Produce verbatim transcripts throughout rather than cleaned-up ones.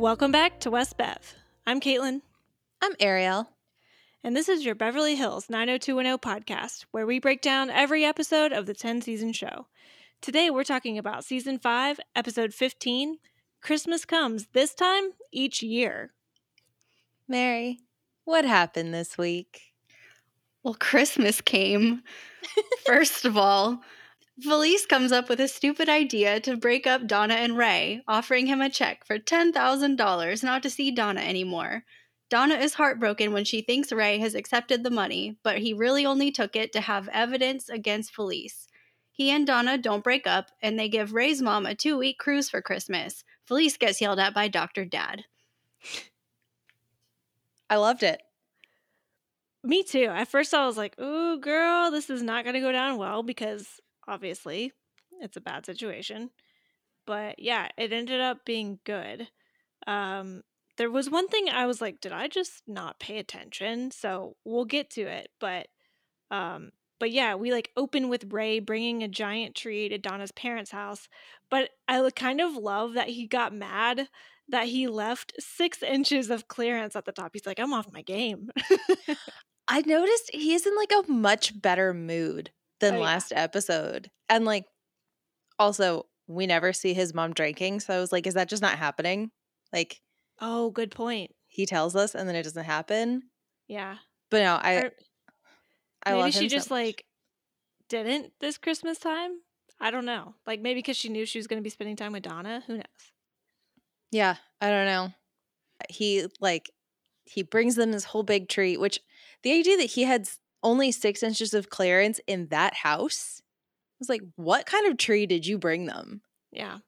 Welcome back to West Bev. I'm Caitlin. I'm Ariel. And this is your Beverly Hills nine oh two one oh podcast, where we break down every episode of the ten-season show. Today we're talking about Season five, Episode fifteen, Christmas Comes This Time Each Year. Mary, what happened this week? Well, Christmas came. First of all, Felice comes up with a stupid idea to break up Donna and Ray, offering him a check for ten thousand dollars not to see Donna anymore. Donna is heartbroken when she thinks Ray has accepted the money, but he really only took it to have evidence against Felice. He and Donna don't break up, and they give Ray's mom a two-week cruise for Christmas. Felice gets yelled at by Doctor Dad. I loved it. Me too. At first I was like, ooh, girl, this is not going to go down well because... obviously, it's a bad situation. But yeah, it ended up being good. Um, there was one thing I was like, did I just not pay attention? So we'll get to it. But um, but yeah, we like open with Ray bringing a giant tree to Donna's parents' house. But I kind of love that he got mad that he left six inches of clearance at the top. He's like, I'm off my game. I noticed he's in like a much better mood than oh, yeah. last episode. And like, also, we never see his mom drinking. So I was like, is that just not happening? Like, oh, good point. He tells us and then it doesn't happen. Yeah. But no, I, or, I love him. Maybe she just so like didn't this Christmas time. I don't know. Like maybe because she knew she was going to be spending time with Donna. Who knows? Yeah. I don't know. He like, he brings them this whole big tree, which the idea that he had only six inches of clearance in that house. I was like, what kind of tree did you bring them? Yeah.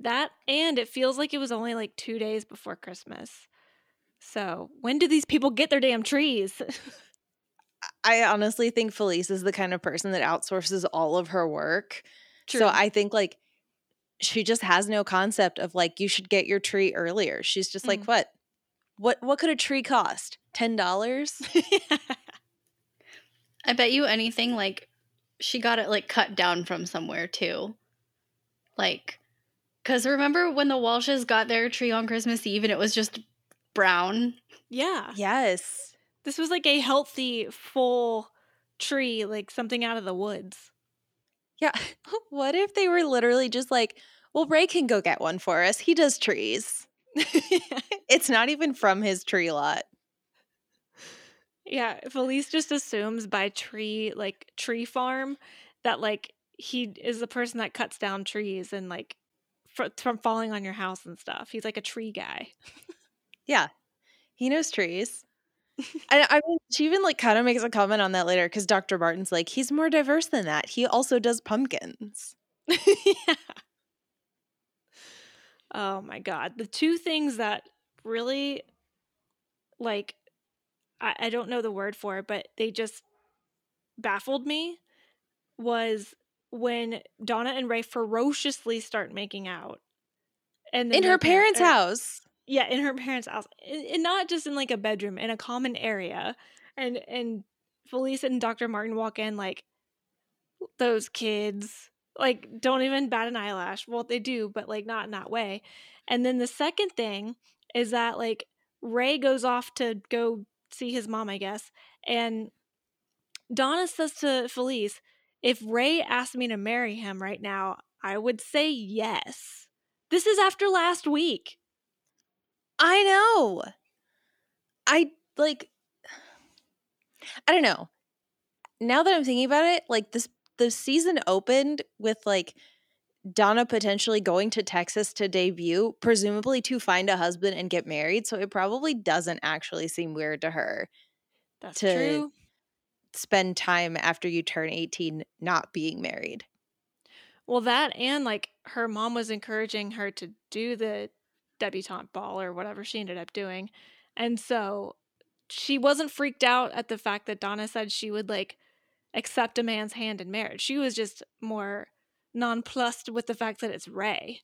That, and it feels like it was only like two days before Christmas. So when do these people get their damn trees? I honestly think Felice is the kind of person that outsources all of her work. True. So I think like she just has no concept of like, you should get your tree earlier. She's just mm. like, what? What What could a tree cost? ten dollars? Yeah. I bet you anything, like, she got it, like, cut down from somewhere, too. Like, because remember when the Walshes got their tree on Christmas Eve and it was just brown? Yeah. Yes. This was, like, a healthy, full tree, like, something out of the woods. Yeah. What if they were literally just like, well, Ray can go get one for us. He does trees. It's not even from his tree lot. Yeah, Felice just assumes by tree, like, tree farm, that, like, he is the person that cuts down trees and, like, fr- from falling on your house and stuff. He's, like, a tree guy. Yeah. He knows trees. And I mean, she even, like, kind of makes a comment on that later because Doctor Martin's like, he's more diverse than that. He also does pumpkins. Yeah. Oh, my God. The two things that really, like... I don't know the word for it, but they just baffled me was when Donna and Ray ferociously start making out. And in her, her parents' par- house. Yeah, in her parents' house. And not just in like a bedroom, in a common area. And and Felice and Doctor Martin walk in like, those kids, like, don't even bat an eyelash. Well, they do, but like not in that way. And then the second thing is that like Ray goes off to go see his mom, I guess. And Donna says to Felice, if Ray asked me to marry him right now, I would say yes. This is after last week. I know. I like, I don't know. Now that I'm thinking about it, like this, the season opened with like Donna potentially going to Texas to debut, presumably to find a husband and get married. So it probably doesn't actually seem weird to her That's to true. spend time after you turn eighteen not being married. Well, that and like her mom was encouraging her to do the debutante ball or whatever she ended up doing. And so she wasn't freaked out at the fact that Donna said she would like accept a man's hand in marriage. She was just more nonplussed with the fact that it's Ray.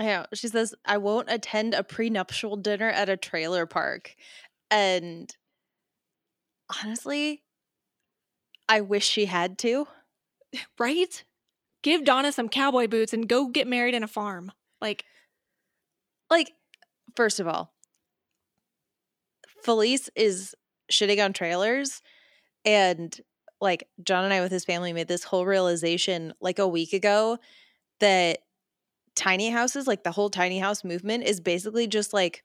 Yeah, she says, I won't attend a prenuptial dinner at a trailer park. And honestly, I wish she had to. Right? Give Donna some cowboy boots and go get married in a farm. Like, like First of all, Felice is shitting on trailers, and like John and I with his family made this whole realization like a week ago that tiny houses, like the whole tiny house movement, is basically just like,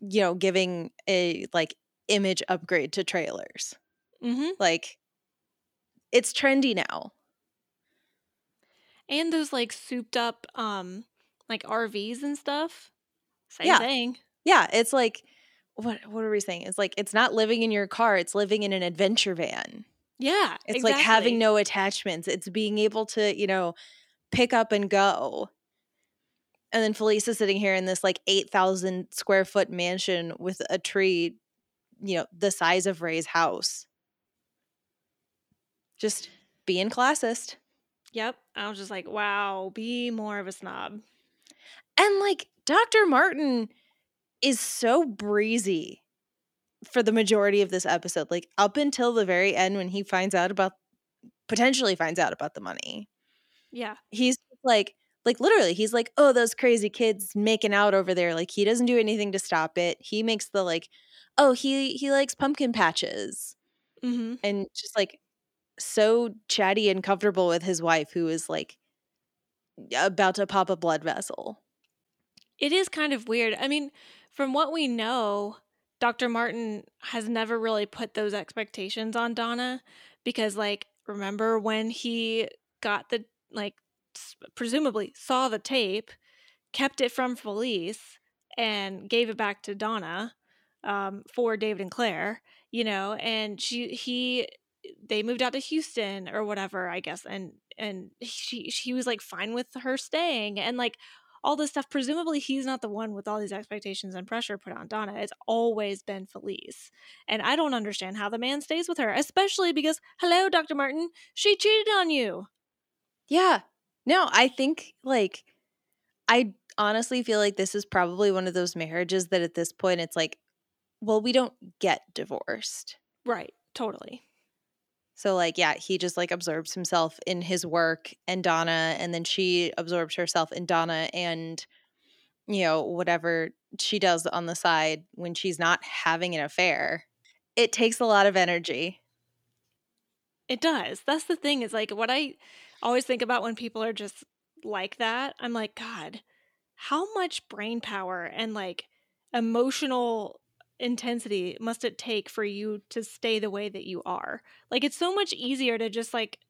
you know, giving a like image upgrade to trailers. Mm-hmm. Like it's trendy now. And those like souped up um like R Vs and stuff. Same yeah. thing. Yeah, it's like what what are we saying? It's like it's not living in your car, it's living in an adventure van. Yeah. It's exactly. like having no attachments. It's being able to, you know, pick up and go. And then Felice is sitting here in this like eight thousand square foot mansion with a tree, you know, the size of Ray's house. Just being classist. Yep. I was just like, wow, be more of a snob. And like Doctor Martin is so breezy for the majority of this episode, like up until the very end when he finds out about, potentially finds out about the money. Yeah. He's like, Like, literally, he's like, oh, those crazy kids making out over there. Like, he doesn't do anything to stop it. He makes the, like, oh, he he likes pumpkin patches. Mm-hmm. And just, like, so chatty and comfortable with his wife who is, like, about to pop a blood vessel. It is kind of weird. I mean, from what we know, Doctor Martin has never really put those expectations on Donna because, like, remember when he got the, like, presumably saw the tape, kept it from Felice, and gave it back to Donna um, for David and Claire, you know, and she, he, they moved out to Houston or whatever, I guess. And, and she, she was like fine with her staying and like all this stuff. Presumably he's not the one with all these expectations and pressure put on Donna. It's always been Felice. And I don't understand how the man stays with her, especially because, hello, Doctor Martin, she cheated on you. Yeah. No, I think, like, I honestly feel like this is probably one of those marriages that at this point it's like, well, we don't get divorced. Right. Totally. So, like, yeah, he just, like, absorbs himself in his work and Donna, and then she absorbs herself in Donna and, you know, whatever she does on the side when she's not having an affair. It takes a lot of energy. It does. That's the thing is, like, what I – always think about when people are just like that. I'm like, God, how much brain power and like emotional intensity must it take for you to stay the way that you are? Like, it's so much easier to just like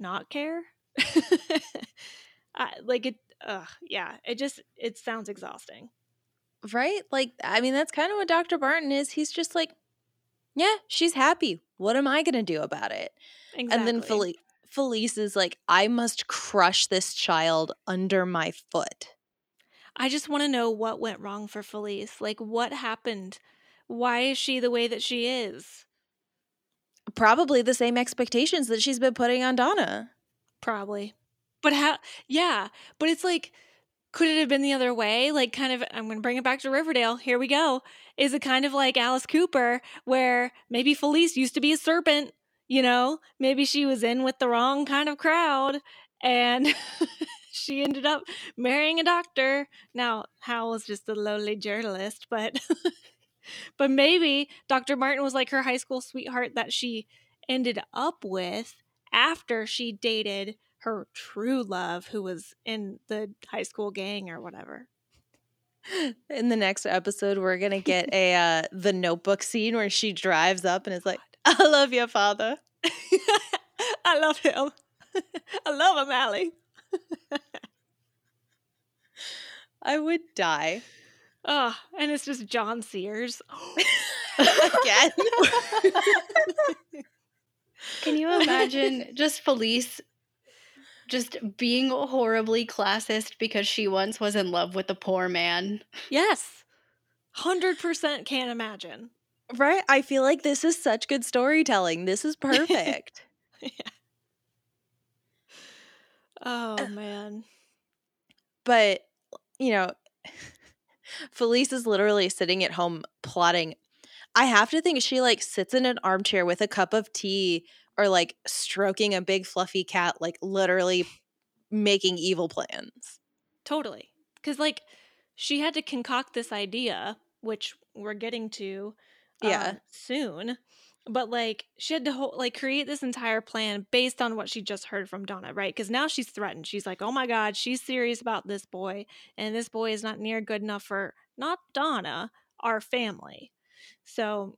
not care. uh, like it, ugh, yeah, it just, it sounds exhausting. Right? Like, I mean, that's kind of what Doctor Barton is. He's just like, yeah, she's happy. What am I going to do about it? Exactly. And then Felice. Felice is like, I must crush this child under my foot. I just want to know what went wrong for Felice. Like, what happened? Why is she the way that she is? Probably the same expectations that she's been putting on Donna. Probably. But how? Yeah. But it's like, could it have been the other way? Like, kind of, I'm going to bring it back to Riverdale. Here we go. Is it kind of like Alice Cooper, where maybe Felice used to be a serpent? You know, maybe she was in with the wrong kind of crowd and she ended up marrying a doctor. Now, Hal was just a lowly journalist, but but maybe Doctor Martin was like her high school sweetheart that she ended up with after she dated her true love who was in the high school gang or whatever. In the next episode, we're going to get a uh, the Notebook scene where she drives up and is like, I love your father. I love him. I love him, Allie. I would die. Oh, and it's just John Sears. Again. Can you imagine just Felice just being horribly classist because she once was in love with a poor man? Yes. one hundred percent can't imagine. Right? I feel like this is such good storytelling. This is perfect. Yeah. Oh, uh, man. But, you know, Felice is literally sitting at home plotting. I have to think she, like, sits in an armchair with a cup of tea or, like, stroking a big fluffy cat, like, literally making evil plans. Totally. Because, like, she had to concoct this idea, which we're getting to um, yeah. soon. But, like, she had to, ho- like, create this entire plan based on what she just heard from Donna, right? Because now she's threatened. She's like, oh, my God, she's serious about this boy. And this boy is not near good enough for, not Donna, our family. So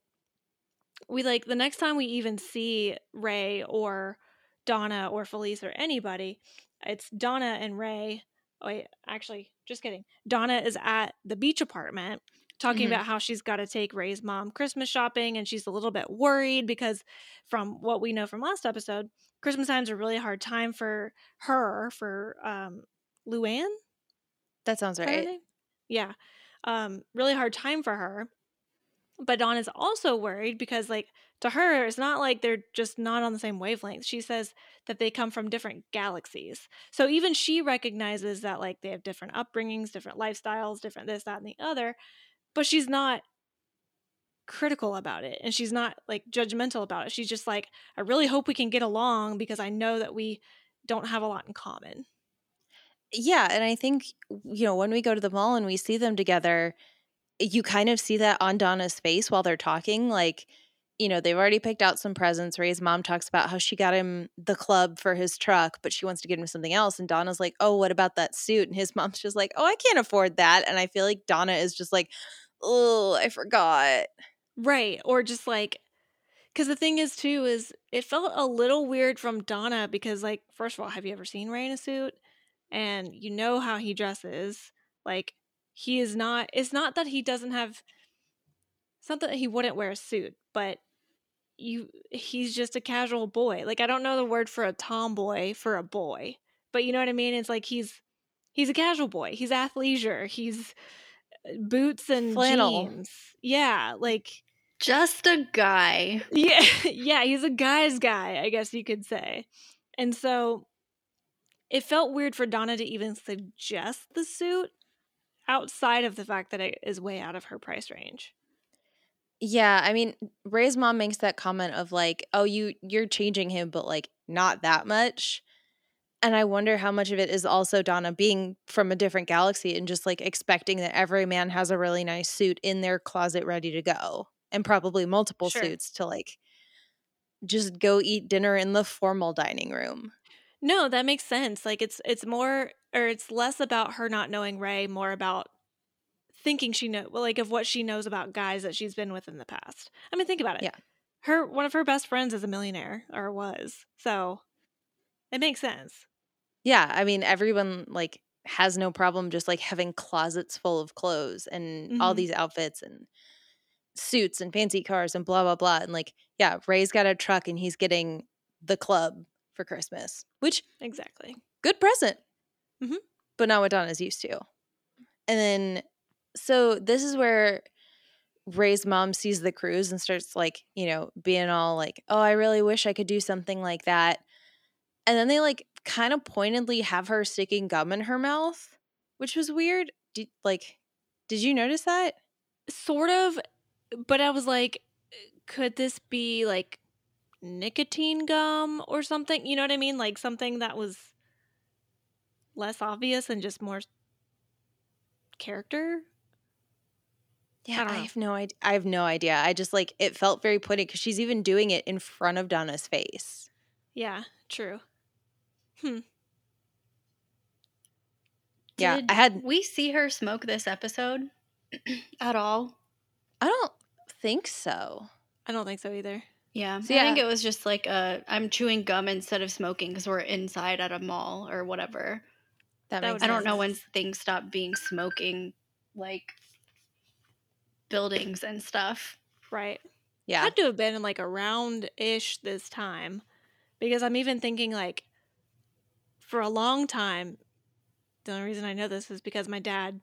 we, like, the next time we even see Ray or Donna or Felice or anybody, it's Donna and Ray. Oh, wait, actually, just kidding. Donna is at the beach apartment, talking mm-hmm. about how she's got to take Ray's mom Christmas shopping, and she's a little bit worried because from what we know from last episode, Christmas time's a really hard time for her, for um, Luann? That sounds right. Yeah. Um, really hard time for her. But Donna's also worried because, like, to her, it's not like they're just not on the same wavelength. She says that they come from different galaxies. So even she recognizes that, like, they have different upbringings, different lifestyles, different this, that, and the other. But she's not critical about it, and she's not, like, judgmental about it. She's just like, I really hope we can get along because I know that we don't have a lot in common. Yeah, and I think, you know, when we go to the mall and we see them together, you kind of see that on Donna's face while they're talking. Like, you know, they've already picked out some presents. Ray's mom talks about how she got him the club for his truck, but she wants to get him something else. And Donna's like, oh, what about that suit? And his mom's just like, oh, I can't afford that. And I feel like Donna is just like, oh, I forgot. Right. Or just like, because the thing is, too, is it felt a little weird from Donna because, like, first of all, have you ever seen Ray in a suit? And you know how he dresses. Like, he is not, it's not that he doesn't have, it's not that he wouldn't wear a suit, but you, he's just a casual boy. Like, I don't know the word for a tomboy for a boy, but you know what I mean? It's like, he's, he's a casual boy. He's athleisure. He's boots and flannel. Jeans. Yeah. Like, just a guy. Yeah. Yeah. He's a guy's guy, I guess you could say. And so it felt weird for Donna to even suggest the suit, outside of the fact that it is way out of her price range. Yeah, I mean, Ray's mom makes that comment of like, oh, you, you're changing him, but like not that much. And I wonder how much of it is also Donna being from a different galaxy and just like expecting that every man has a really nice suit in their closet ready to go, and probably multiple sure. suits to like just go eat dinner in the formal dining room. No, that makes sense. Like, it's it's more – or it's less about her not knowing Ray, more about thinking she know, like, of what she knows about guys that she's been with in the past. I mean, think about it. Yeah. Her one of her best friends is a millionaire, or was. So it makes sense. Yeah. I mean, everyone like has no problem just like having closets full of clothes and mm-hmm. all these outfits and suits and fancy cars and blah, blah, blah. And like, yeah, Ray's got a truck and he's getting the club for Christmas, which exactly good present. Mm-hmm. But not what Donna's used to. And then, so this is where Ray's mom sees the cruise and starts like, you know, being all like, oh, I really wish I could do something like that. And then they like kind of pointedly have her sticking gum in her mouth, which was weird. Did, like, did you notice that? Sort of, but I was like, could this be like nicotine gum or something? You know what I mean? Like something that was less obvious and just more character. Yeah, I, I have no idea. I have no idea. I just like it felt very pointed because she's even doing it in front of Donna's face. Yeah, true. Hmm. Yeah, Did I had. We see her smoke this episode at all? I don't think so. I don't think so either. Yeah. So, yeah, I think it was just like a, I'm chewing gum instead of smoking because we're inside at a mall or whatever. That makes I don't sense. know when things stop being smoking, like buildings and stuff. Right. Yeah. It had to have been like around-ish this time because I'm even thinking like for a long time, the only reason I know this is because my dad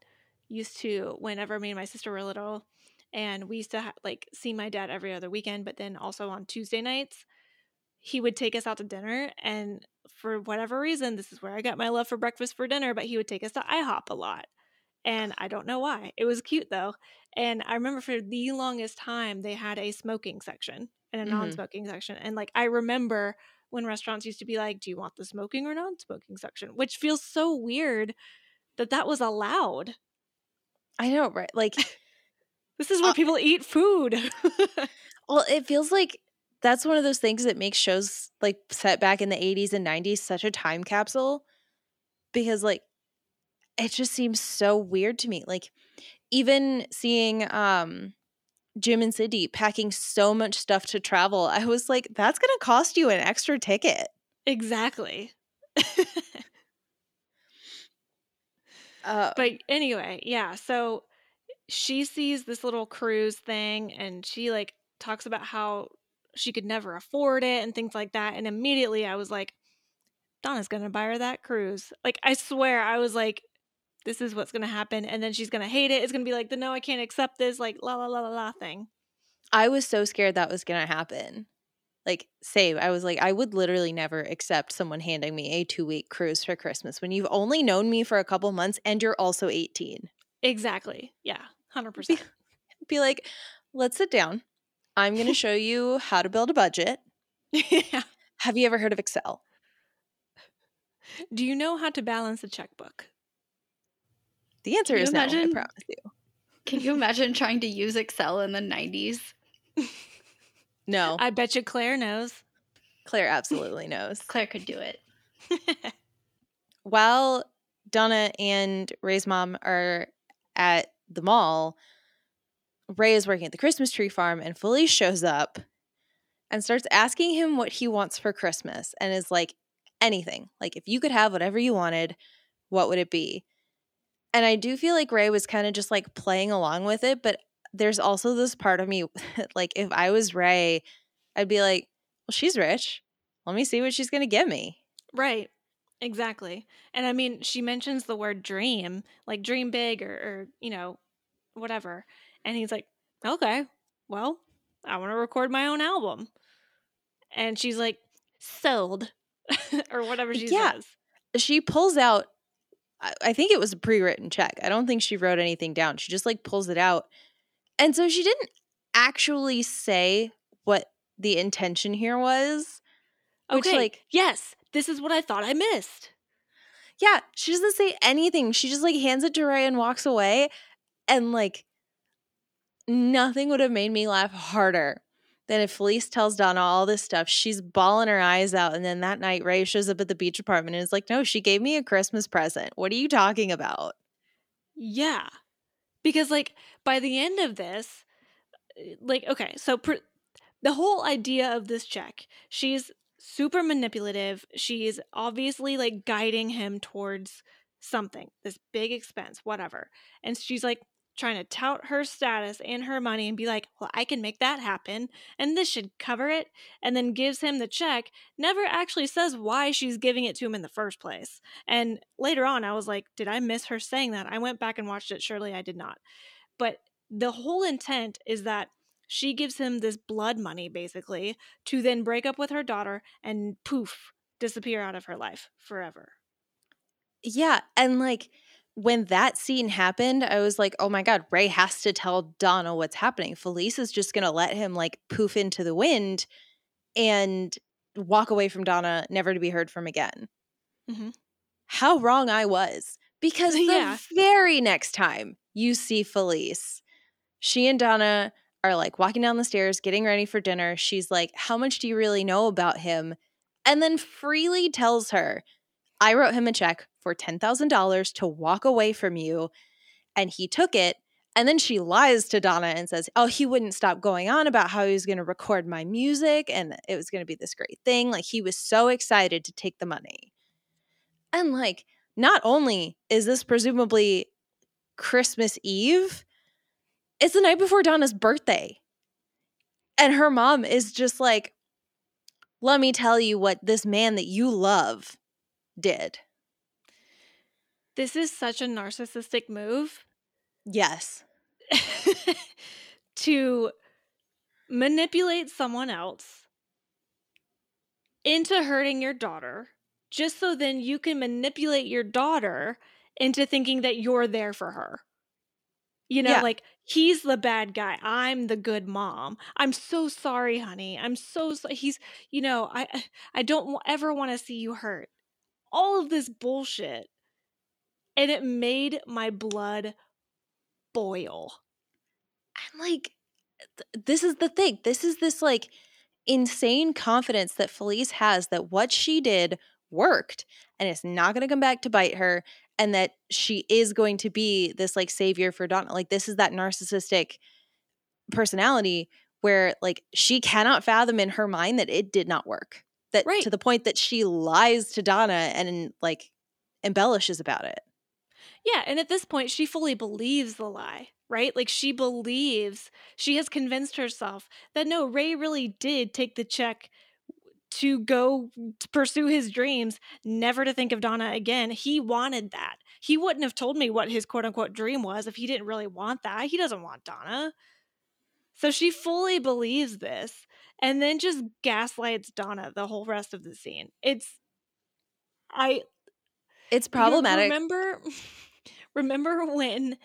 used to, whenever me and my sister were little, and we used to ha- like see my dad every other weekend, but then also on Tuesday nights, he would take us out to dinner, and for whatever reason, this is where I got my love for breakfast for dinner, but he would take us to IHOP a lot. And I don't know why. It was cute, though. And I remember for the longest time, they had a smoking section and a mm-hmm. non-smoking section. And, like, I remember when restaurants used to be like, do you want the smoking or non-smoking section? Which feels so weird that that was allowed. I know, right? Like, this is where uh, people eat food. Well, it feels like that's one of those things that makes shows like set back in the eighties and nineties such a time capsule, because like it just seems so weird to me. Like, even seeing um, Jim and Cindy packing so much stuff to travel, I was like, that's going to cost you an extra ticket. Exactly. Uh, but anyway, yeah, so she sees this little cruise thing and she like talks about how she could never afford it and things like that. And immediately I was like, Donna's going to buy her that cruise. Like, I swear, I was like, this is what's going to happen. And then she's going to hate it. It's going to be like, the no, I can't accept this, like, la, la, la, la, la thing. I was so scared that was going to happen. Like, save. I was like, I would literally never accept someone handing me a two-week cruise for Christmas when you've only known me for a couple months and you're also eighteen. Exactly. Yeah, one hundred percent. Be, be like, let's sit down. I'm going to show you how to build a budget. Yeah. Have you ever heard of Excel? Do you know how to balance a checkbook? The answer is imagine, no, I promise you. Can you imagine trying to use Excel in the nineties? No. I bet you Claire knows. Claire absolutely knows. Claire could do it. While Donna and Ray's mom are at the mall, Ray is working at the Christmas tree farm, and Felice shows up and starts asking him what he wants for Christmas and is like, anything. Like, if you could have whatever you wanted, what would it be? And I do feel like Ray was kind of just like playing along with it, but there's also this part of me, like, if I was Ray, I'd be like, well, she's rich. Let me see what she's going to give me. Right. Exactly. And I mean, she mentions the word dream, like dream big or, or you know, whatever. And he's like, okay, well, I want to record my own album. And she's like, sold or whatever she yeah. says. She pulls out, I think it was a pre-written check. I don't think she wrote anything down. She just like pulls it out. And so she didn't actually say what the intention here was. Which, okay. Like, yes, this is what I thought I missed. Yeah. She doesn't say anything. She just like hands it to Ray and walks away. And like, nothing would have made me laugh harder than if Felice tells Donna all this stuff. She's bawling her eyes out. And then that night, Ray shows up at the beach apartment and is like, no, she gave me a Christmas present. What are you talking about? Yeah. Because, like, by the end of this, like, okay, so pr- the whole idea of this check, she's super manipulative. She's obviously, like, guiding him towards something, this big expense, whatever. And she's, like, trying to tout her status and her money and be like, well, I can make that happen and this should cover it, and then gives him the check, never actually says why she's giving it to him in the first place. And later on, I was like, did I miss her saying that? I went back and watched it. Surely I did not. But the whole intent is that she gives him this blood money basically to then break up with her daughter and poof, disappear out of her life forever. Yeah. And like, when that scene happened, I was like, oh my God, Ray has to tell Donna what's happening. Felice is just going to let him like poof into the wind and walk away from Donna, never to be heard from again. Mm-hmm. How wrong I was. Because the yeah. very next time you see Felice, she and Donna are like walking down the stairs, getting ready for dinner. She's like, how much do you really know about him? And then freely tells her, I wrote him a check for ten thousand dollars to walk away from you, and he took it. And then she lies to Donna and says, oh, he wouldn't stop going on about how he was going to record my music and it was going to be this great thing. Like, he was so excited to take the money. And, like, not only is this presumably Christmas Eve, it's the night before Donna's birthday. And her mom is just like, let me tell you what this man that you love did. This is such a narcissistic move. Yes. To manipulate someone else into hurting your daughter just so then you can manipulate your daughter into thinking that you're there for her. You know, yeah. Like, he's the bad guy. I'm the good mom. I'm so sorry, honey. I'm so sorry. He's, you know, I, I don't ever want to see you hurt. All of this bullshit. And it made my blood boil. I'm like, th- this is the thing. This is this like insane confidence that Felice has that what she did worked and it's not going to come back to bite her, and that she is going to be this like savior for Donna. Like, this is that narcissistic personality where like she cannot fathom in her mind that it did not work. That right. To the point that she lies to Donna and like embellishes about it. Yeah, and at this point, she fully believes the lie, right? Like, she believes, she has convinced herself that no, Ray really did take the check to go to pursue his dreams, never to think of Donna again. He wanted that. He wouldn't have told me what his quote-unquote dream was if he didn't really want that. He doesn't want Donna. So she fully believes this and then just gaslights Donna the whole rest of the scene. It's... I... It's problematic. You know, remember, remember when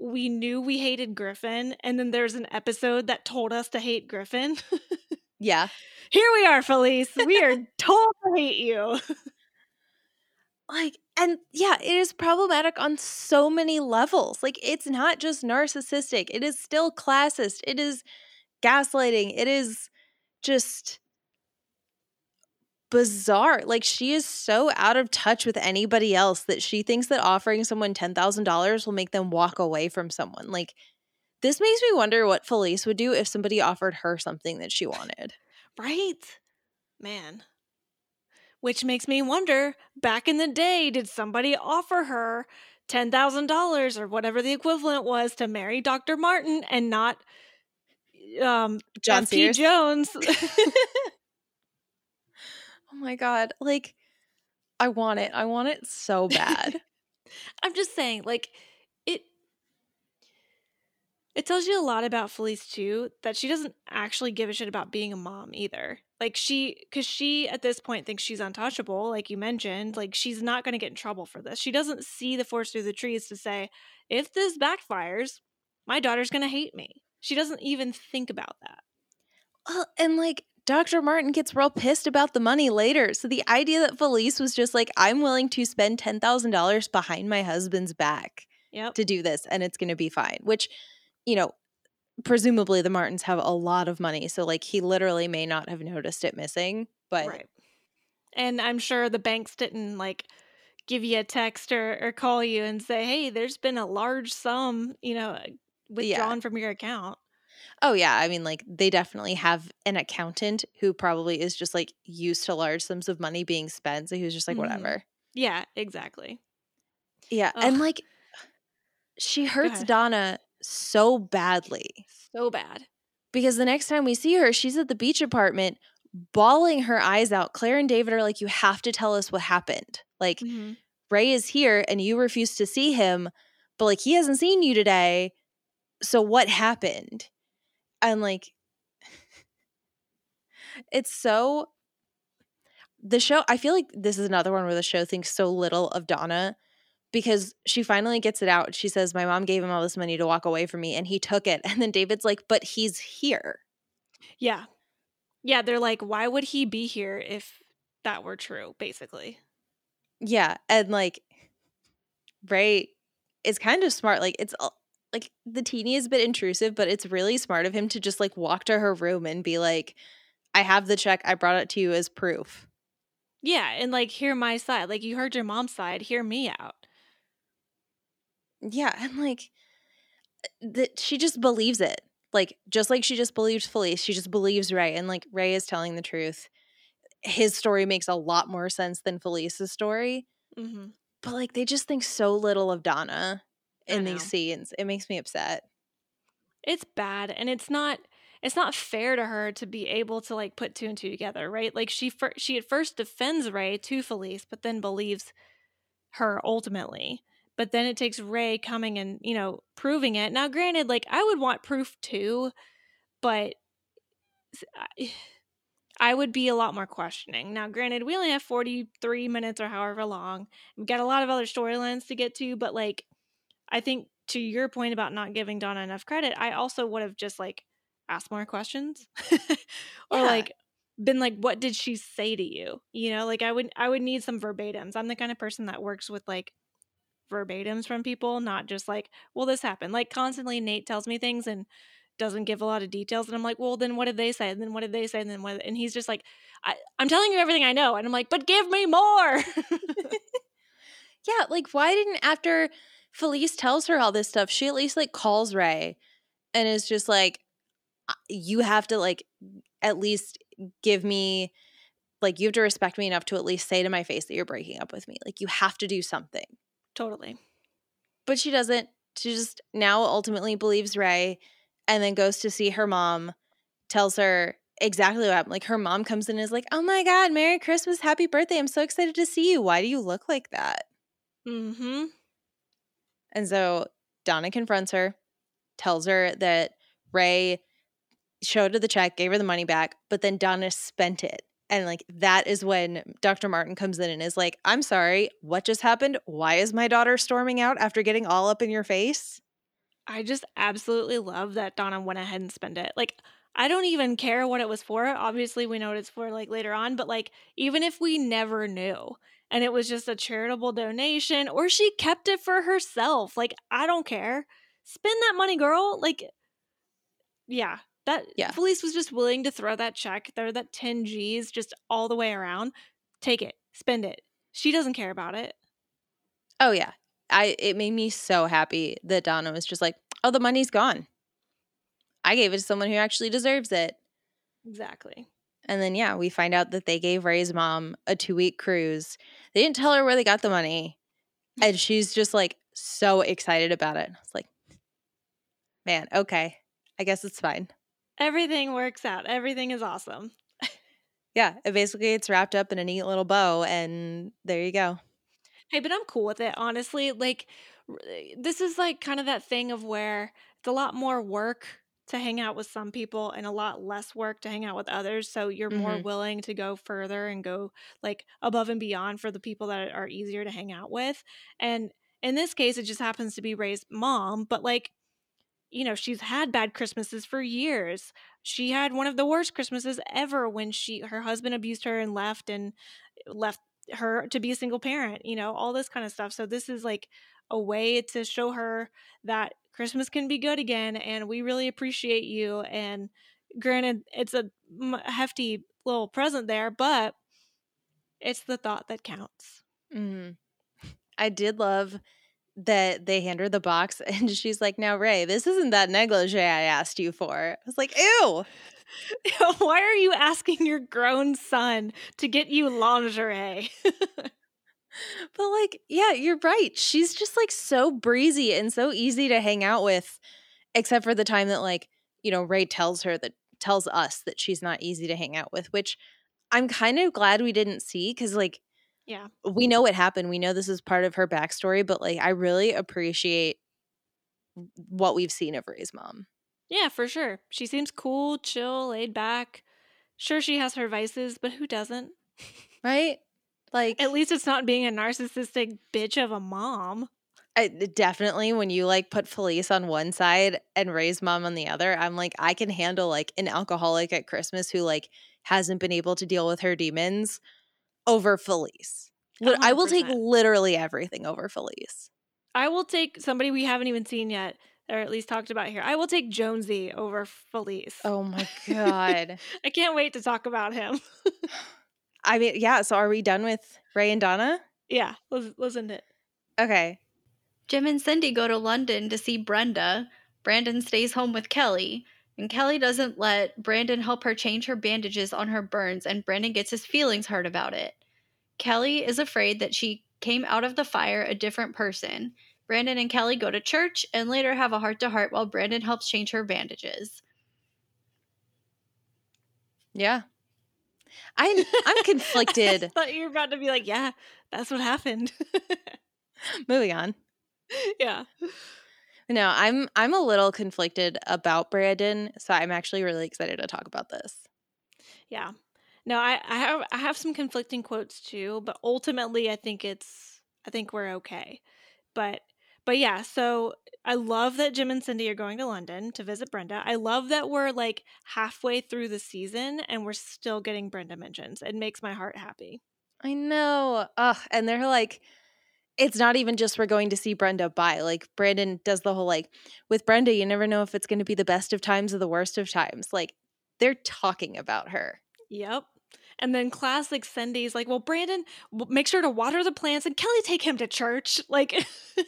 we knew we hated Griffin, and then there's an episode that told us to hate Griffin? Yeah. Here we are, Felice. We are told to hate you. Like, and yeah, it is problematic on so many levels. Like, it's not just narcissistic. It is still classist. It is gaslighting. It is just... bizarre. Like, she is so out of touch with anybody else that she thinks that offering someone ten thousand dollars will make them walk away from someone. Like, this makes me wonder what Felice would do if somebody offered her something that she wanted. Right? Man. Which makes me wonder, back in the day, did somebody offer her ten thousand dollars or whatever the equivalent was to marry Doctor Martin and not um, John P. Jones? Oh my God. Like, I want it. I want it so bad. I'm just saying, like, it it tells you a lot about Felice too, that she doesn't actually give a shit about being a mom either. Like, she, because she at this point thinks she's untouchable, like you mentioned. Like, she's not going to get in trouble for this. She doesn't see the forest through the trees to say, if this backfires, my daughter's going to hate me. She doesn't even think about that. Well, and like, Doctor Martin gets real pissed about the money later. So the idea that Felice was just like, I'm willing to spend ten thousand dollars behind my husband's back yep. to do this, and it's going to be fine. Which, you know, presumably the Martins have a lot of money. So, like, he literally may not have noticed it missing. But right. And I'm sure the banks didn't, like, give you a text or, or call you and say, hey, there's been a large sum, you know, withdrawn yeah. from your account. Oh, yeah. I mean, like, they definitely have an accountant who probably is just, like, used to large sums of money being spent. So he was just like, whatever. Mm. Yeah, exactly. Yeah. Ugh. And, like, she hurts Donna so badly. So bad. Because the next time we see her, she's at the beach apartment bawling her eyes out. Claire and David are like, you have to tell us what happened. Like, mm-hmm. Ray is here and you refuse to see him, but, like, he hasn't seen you today. So what happened? And, like, it's so – the show – I feel like this is another one where the show thinks so little of Donna, because she finally gets it out. She says, my mom gave him all this money to walk away from me, and he took it. And then David's like, but he's here. Yeah. Yeah, they're like, why would he be here if that were true, basically? Yeah, and, like, Ray is kind of smart. Like, it's – like, the teeniest bit intrusive, but it's really smart of him to just, like, walk to her room and be like, I have the check. I brought it to you as proof. Yeah, and, like, hear my side. Like, you heard your mom's side. Hear me out. Yeah, and, like, that she just believes it. Like, just like she just believes Felice, she just believes Ray. And, like, Ray is telling the truth. His story makes a lot more sense than Felice's story. Mm-hmm. But, like, they just think so little of Donna in these scenes. It makes me upset. It's bad, and it's not it's not fair to her to be able to, like, put two and two together, right? Like, she fir- she at first defends Ray to Felice, but then believes her ultimately. But then it takes Ray coming and, you know, proving it. Now, granted, like, I would want proof too, but I, I would be a lot more questioning. Now, granted, we only have forty-three minutes or however long. We've got a lot of other storylines to get to, but, like, I think to your point about not giving Donna enough credit, I also would have just, like, asked more questions or yeah. like been like, what did she say to you? You know, like, I would, I would need some verbatims. I'm the kind of person that works with, like, verbatims from people, not just like, well, this happened. Like constantly Nate tells me things and doesn't give a lot of details, and I'm like, well, then what did they say? And then what did they say? And then what? And he's just like, I, I'm telling you everything I know, and I'm like, but give me more. Yeah, like why didn't after Felice tells her all this stuff, she at least like calls Ray and is just like, you have to like at least give me, like you have to respect me enough to at least say to my face that you're breaking up with me. Like you have to do something. Totally. But she doesn't. She just now ultimately believes Ray. And then goes to see her mom, tells her exactly what happened. Like her mom comes in and is like, oh my God, Merry Christmas, happy birthday. I'm so excited to see you. Why do you look like that? Mm-hmm. And so Donna confronts her, tells her that Ray showed her the check, gave her the money back, but then Donna spent it. And like that is when Doctor Martin comes in and is like, I'm sorry, what just happened? Why is my daughter storming out after getting all up in your face? I just absolutely love that Donna went ahead and spent it. Like, I don't even care what it was for. Obviously, we know what it's for, like, later on. But, like, even if we never knew and it was just a charitable donation or she kept it for herself, like, I don't care. Spend that money, girl. Like, yeah. that yeah. Felice was just willing to throw that check, throw that ten G's just all the way around. Take it. Spend it. She doesn't care about it. Oh, yeah. I it made me so happy that Donna was just like, oh, the money's gone. I gave it to someone who actually deserves it. Exactly. And then, yeah, we find out that they gave Ray's mom a two-week cruise. They didn't tell her where they got the money. And she's just, like, so excited about it. I was like, man, okay. I guess it's fine. Everything works out. Everything is awesome. Yeah. It basically, it's wrapped up in a neat little bow, and there you go. Hey, but I'm cool with it, honestly. Like, this is like kind of that thing of where it's a lot more work to hang out with some people and a lot less work to hang out with others. So you're mm-hmm. more willing to go further and go like above and beyond for the people that are easier to hang out with. And in this case, it just happens to be Ray's mom. But like, you know, she's had bad Christmases for years. She had one of the worst Christmases ever when she her husband abused her and left and left. her to be a single parent, you know, all this kind of stuff. So this is like a way to show her that Christmas can be good again, and we really appreciate you. And granted, it's a hefty little present there, but it's the thought that counts. Mm. I did love that they hand her the box and she's like, now Ray, this isn't that negligee I asked you for. I was like, ew. Why are you asking your grown son to get you lingerie? But like, yeah, you're right. She's just like so breezy and so easy to hang out with, except for the time that like, you know, Ray tells her that tells us that she's not easy to hang out with, which I'm kind of glad we didn't see, because like, yeah, we know what happened. We know this is part of her backstory, but like, I really appreciate what we've seen of Ray's mom. Yeah, for sure. She seems cool, chill, laid back. Sure, she has her vices, but who doesn't? Right? Like, at least it's not being a narcissistic bitch of a mom. I, definitely when you like put Felice on one side and Ray's mom on the other, I'm like, I can handle like an alcoholic at Christmas who like hasn't been able to deal with her demons over Felice. one hundred percent. I will take literally everything over Felice. I will take somebody we haven't even seen yet, or at least talked about here. I will take Jonesy over Felice. Oh my God. I can't wait to talk about him. I mean, yeah. So are we done with Ray and Donna? Yeah. Wasn't it? Okay. Jim and Cindy go to London to see Brenda. Brandon stays home with Kelly. And Kelly doesn't let Brandon help her change her bandages on her burns. And Brandon gets his feelings hurt about it. Kelly is afraid that she came out of the fire a different person. Brandon and Kelly go to church and later have a heart-to-heart while Brandon helps change her bandages. Yeah. I, I'm conflicted. I thought you were about to be like, yeah, that's what happened. Moving on. Yeah. No, I'm I'm a little conflicted about Brandon, so I'm actually really excited to talk about this. Yeah. No, I, I have I have some conflicting quotes too, but ultimately I think it's I think we're okay. But But yeah, so I love that Jim and Cindy are going to London to visit Brenda. I love that we're like halfway through the season and we're still getting Brenda mentions. It makes my heart happy. I know. Ugh. And they're like, it's not even just we're going to see Brenda by. Like, Brandon does the whole, like, with Brenda, you never know if it's going to be the best of times or the worst of times. Like, they're talking about her. Yep. And then classic Cindy's like, well, Brandon, make sure to water the plants and Kelly take him to church. Like, it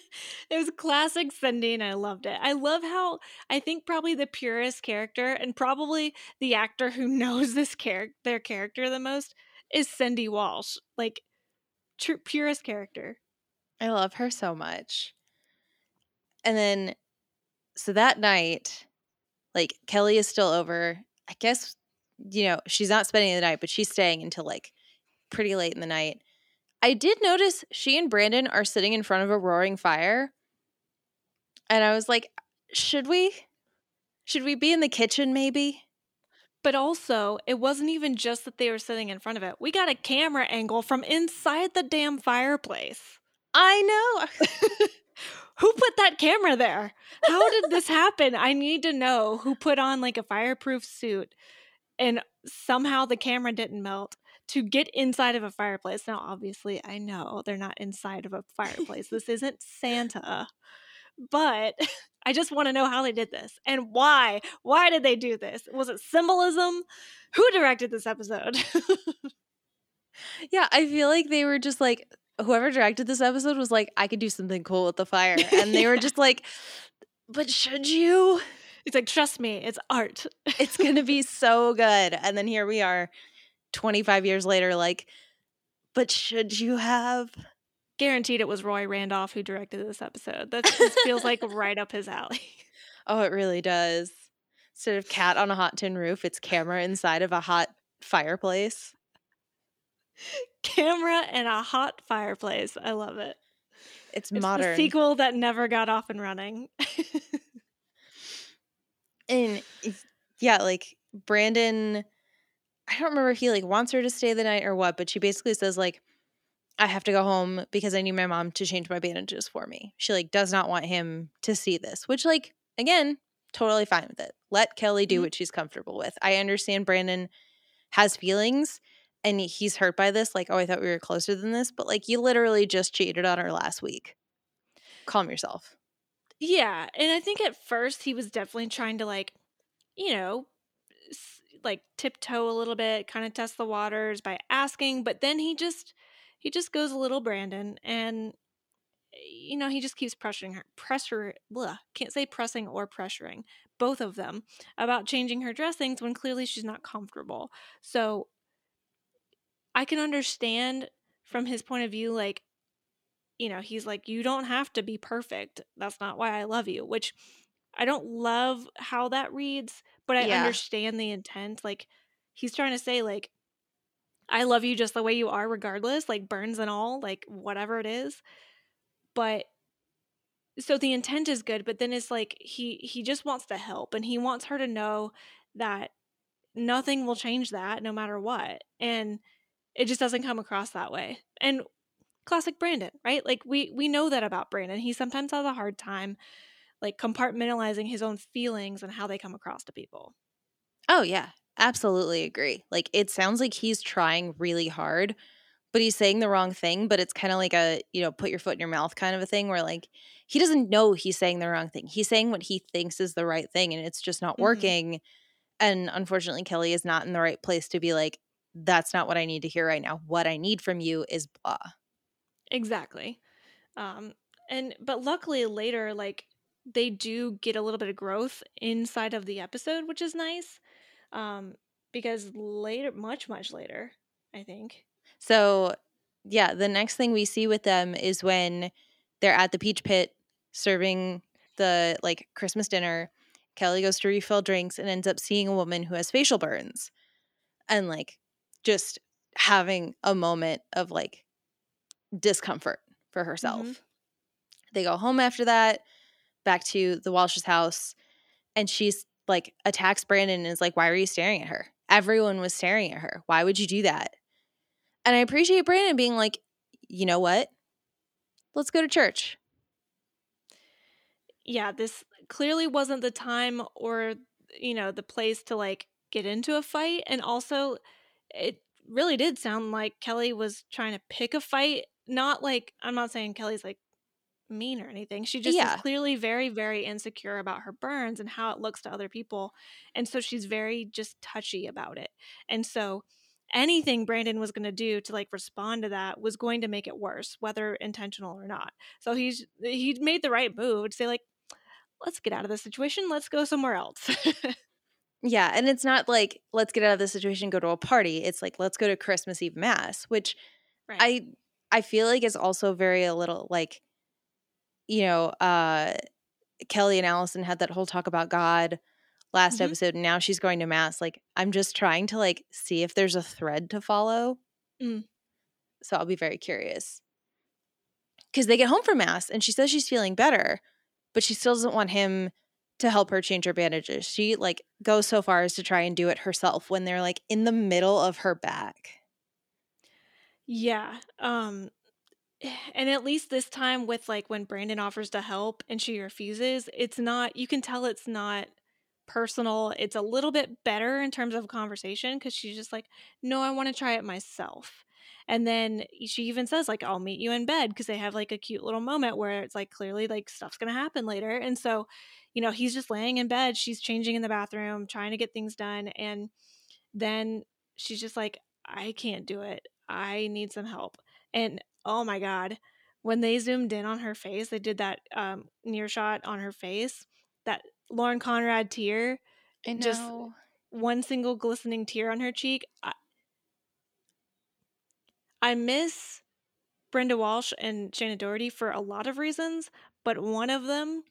was classic Cindy and I loved it. I love how I think probably the purest character and probably the actor who knows this char- their character the most is Cindy Walsh. Like, tr- purest character. I love her so much. And then, so that night, like, Kelly is still over. I guess, you know, she's not spending the night, but she's staying until, like, pretty late in the night. I did notice she and Brandon are sitting in front of a roaring fire. And I was like, should we? Should we be in the kitchen maybe? But also, it wasn't even just that they were sitting in front of it. We got a camera angle from inside the damn fireplace. I know. Who put that camera there? How did this happen? I need to know who put on, like, a fireproof suit and somehow the camera didn't melt to get inside of a fireplace. Now, obviously, I know they're not inside of a fireplace. This isn't Santa. But I just want to know how they did this and why. Why did they do this? Was it symbolism? Who directed this episode? Yeah, I feel like they were just like, whoever directed this episode was like, I could do something cool with the fire. And they yeah. were just like, but should you? It's like, trust me, it's art. It's going to be so good. And then here we are twenty-five years later, like, but should you have? Guaranteed it was Roy Randolph who directed this episode. That just feels like right up his alley. Oh, it really does. Instead of cat on a hot tin roof, it's camera inside of a hot fireplace. Camera and a hot fireplace. I love it. It's, it's modern. The sequel that never got off and running. And yeah, like, Brandon, I don't remember if he, like, wants her to stay the night or what, but she basically says, like, I have to go home because I need my mom to change my bandages for me. She, like, does not want him to see this, which, like, again, totally fine with it. Let Kelly do mm-hmm. what she's comfortable with. I understand Brandon has feelings and he's hurt by this. Like, oh, I thought we were closer than this. But, like, you literally just cheated on her last week. Calm yourself. Yeah. And I think at first he was definitely trying to, like, you know, like, tiptoe a little bit, kind of test the waters by asking. But then he just he just goes a little Brandon and, you know, he just keeps pressuring her. Pressure. Blah, can't say pressing or pressuring. Both of them about changing her dressings when clearly she's not comfortable. So I can understand from his point of view, like, you know, he's like, you don't have to be perfect. That's not why I love you, which I don't love how that reads, but I yeah. understand the intent. Like, he's trying to say, like, I love you just the way you are regardless, like, burns and all, like, whatever it is. But so the intent is good, but then it's like he he just wants to help and he wants her to know that nothing will change that no matter what. And it just doesn't come across that way. And classic Brandon, right? Like, we we know that about Brandon. He sometimes has a hard time, like, compartmentalizing his own feelings and how they come across to people. Oh, yeah. Absolutely agree. Like, it sounds like he's trying really hard, but he's saying the wrong thing. But it's kind of like a, you know, put your foot in your mouth kind of a thing where, like, he doesn't know he's saying the wrong thing. He's saying what he thinks is the right thing, and it's just not mm-hmm. working. And unfortunately, Kelly is not in the right place to be like, that's not what I need to hear right now. What I need from you is blah. Exactly. Um, and but luckily later, like, they do get a little bit of growth inside of the episode, which is nice. Um, because later, much, much later, I think. So, yeah, the next thing we see with them is when they're at the Peach Pit serving the, like, Christmas dinner. Kelly goes to refill drinks and ends up seeing a woman who has facial burns. And, like, just having a moment of, like, discomfort for herself. Mm-hmm. They go home after that, back to the Walsh's house, and she's, like, attacks Brandon and is like, why were you staring at her? Everyone was staring at her. Why would you do that? And I appreciate Brandon being like, you know what? Let's go to church. Yeah, this clearly wasn't the time or, you know, the place to, like, get into a fight. And also, it really did sound like Kelly was trying to pick a fight not like, I'm not saying Kelly's like mean or anything. She just yeah. is clearly very, very insecure about her burns and how it looks to other people. And so she's very just touchy about it. And so anything Brandon was going to do to like respond to that was going to make it worse, whether intentional or not. So he's, he made the right move to say like, let's get out of this situation. Let's go somewhere else. Yeah. And it's not like, let's get out of this situation, go to a party. It's like, let's go to Christmas Eve mass, which right. I, I feel like is also very a little like, you know, uh, Kelly and Allison had that whole talk about God last mm-hmm. episode, and now she's going to mass. Like, I'm just trying to like see if there's a thread to follow. Mm. So I'll be very curious. Because they get home from mass and she says she's feeling better, but she still doesn't want him to help her change her bandages. She like goes so far as to try and do it herself when they're like in the middle of her back. Yeah. Um, and at least this time with like when Brandon offers to help and she refuses, it's not, you can tell it's not personal. It's a little bit better in terms of conversation because she's just like, no, I want to try it myself. And then she even says like, I'll meet you in bed, because they have like a cute little moment where it's like clearly like stuff's going to happen later. And so, you know, he's just laying in bed. She's changing in the bathroom, trying to get things done. And then she's just like, I can't do it. I need some help. And oh my God, when they zoomed in on her face, they did that um, near shot on her face, that Lauren Conrad tear, and just one single glistening tear on her cheek. I, I miss Brenda Walsh and Shannon Doherty for a lot of reasons, but one of them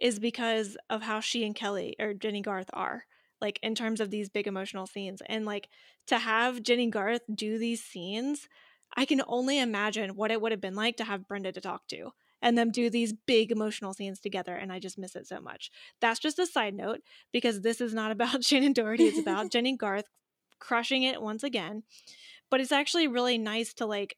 is because of how she and Kelly or Jenny Garth are, like in terms of these big emotional scenes. And like to have Jenny Garth do these scenes, I can only imagine what it would have been like to have Brenda to talk to and them do these big emotional scenes together. And I just miss it so much. That's just a side note, because this is not about Shannon Doherty. It's about Jenny Garth crushing it once again. But it's actually really nice to like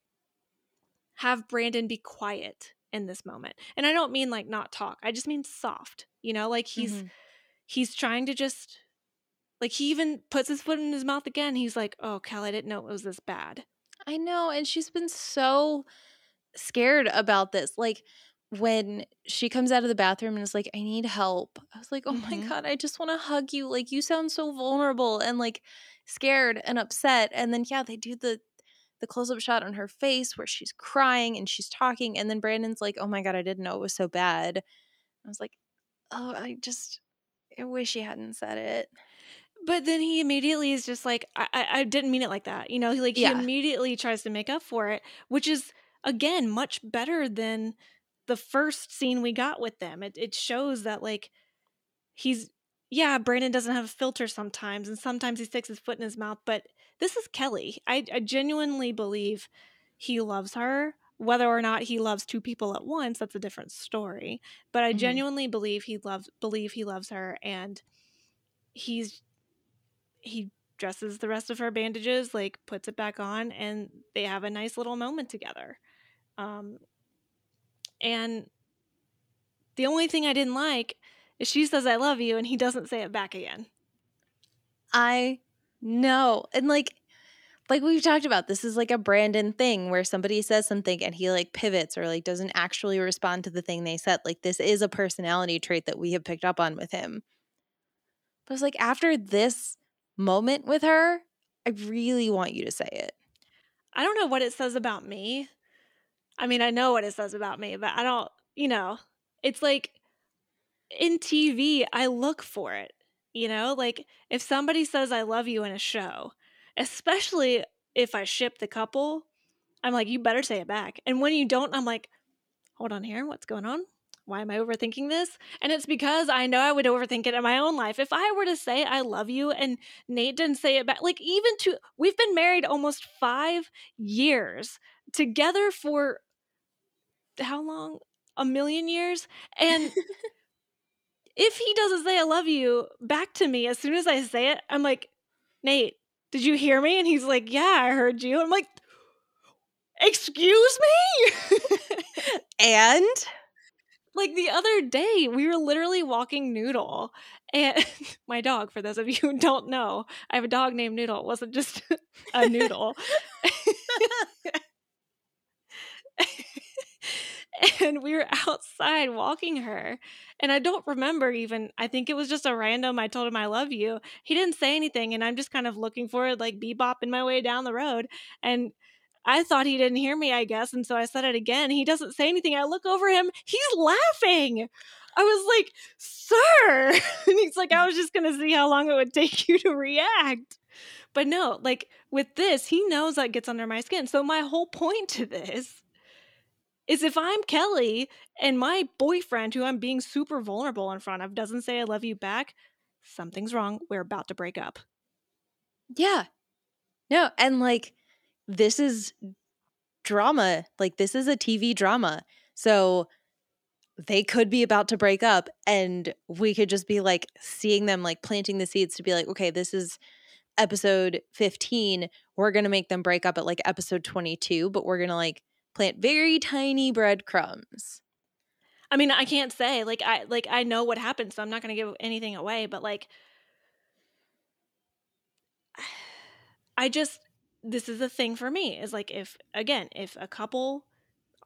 have Brandon be quiet in this moment. And I don't mean like not talk. I just mean soft, you know, like he's, mm-hmm. he's trying to just like, he even puts his foot in his mouth again. He's like, oh, Cal, I didn't know it was this bad. I know. And she's been so scared about this. Like when she comes out of the bathroom and is like, I need help. I was like, oh mm-hmm. my God, I just want to hug you. Like you sound so vulnerable and like scared and upset. And then, yeah, they do the, the close-up shot on her face where she's crying and she's talking. And then Brandon's like, oh my God, I didn't know it was so bad. I was like, oh, I just, I wish he hadn't said it. But then he immediately is just like, I, I didn't mean it like that. You know, he like yeah. he immediately tries to make up for it, which is, again, much better than the first scene we got with them. It it shows that like he's, yeah, Brandon doesn't have a filter sometimes, and sometimes he sticks his foot in his mouth. But this is Kelly. I, I genuinely believe he loves her. Whether or not he loves two people at once, that's a different story. But I mm-hmm. genuinely believe he loves believe he loves her, and he's. He dresses the rest of her bandages, like puts it back on, and they have a nice little moment together. Um, and the only thing I didn't like is she says, I love you. And he doesn't say it back again. I know. And like, like we've talked about, this is like a Brandon thing where somebody says something and he like pivots or like doesn't actually respond to the thing they said. Like this is a personality trait that we have picked up on with him. But I was like, after this moment with her, I really want you to say it. I don't know what it says about me. I mean, I know what it says about me, but I don't, you know, it's like in T V, I look for it, you know, like if somebody says I love you in a show, especially if I ship the couple, I'm like, you better say it back. And when you don't, I'm like, hold on here. What's going on? Why am I overthinking this? And it's because I know I would overthink it in my own life. If I were to say I love you and Nate didn't say it back, like even to, we've been married almost five years together for how long? A million years. And if he doesn't say I love you back to me, as soon as I say it, I'm like, Nate, did you hear me? And he's like, yeah, I heard you. I'm like, excuse me? And like the other day, we were literally walking Noodle and my dog, for those of you who don't know, I have a dog named Noodle. It wasn't just a noodle. and we were outside walking her. And I don't remember even, I think it was just a random, I told him I love you. He didn't say anything, and I'm just kind of looking for it, like bebopping my way down the road. And I thought he didn't hear me, I guess. And so I said it again. He doesn't say anything. I look over him. He's laughing. I was like, sir. And he's like, I was just going to see how long it would take you to react. But no, like with this, he knows that gets under my skin. So my whole point to this is if I'm Kelly and my boyfriend, who I'm being super vulnerable in front of, doesn't say I love you back, something's wrong. We're about to break up. Yeah. No. And like, this is drama. Like, this is a T V drama. So they could be about to break up, and we could just be like seeing them, like planting the seeds to be like, okay, this is episode fifteen. We're going to make them break up at like episode twenty-two, but we're going to like plant very tiny breadcrumbs. I mean, I can't say like, I, like I know what happened, so I'm not going to give anything away, but like, I just, this is the thing for me is like, if, again, if a couple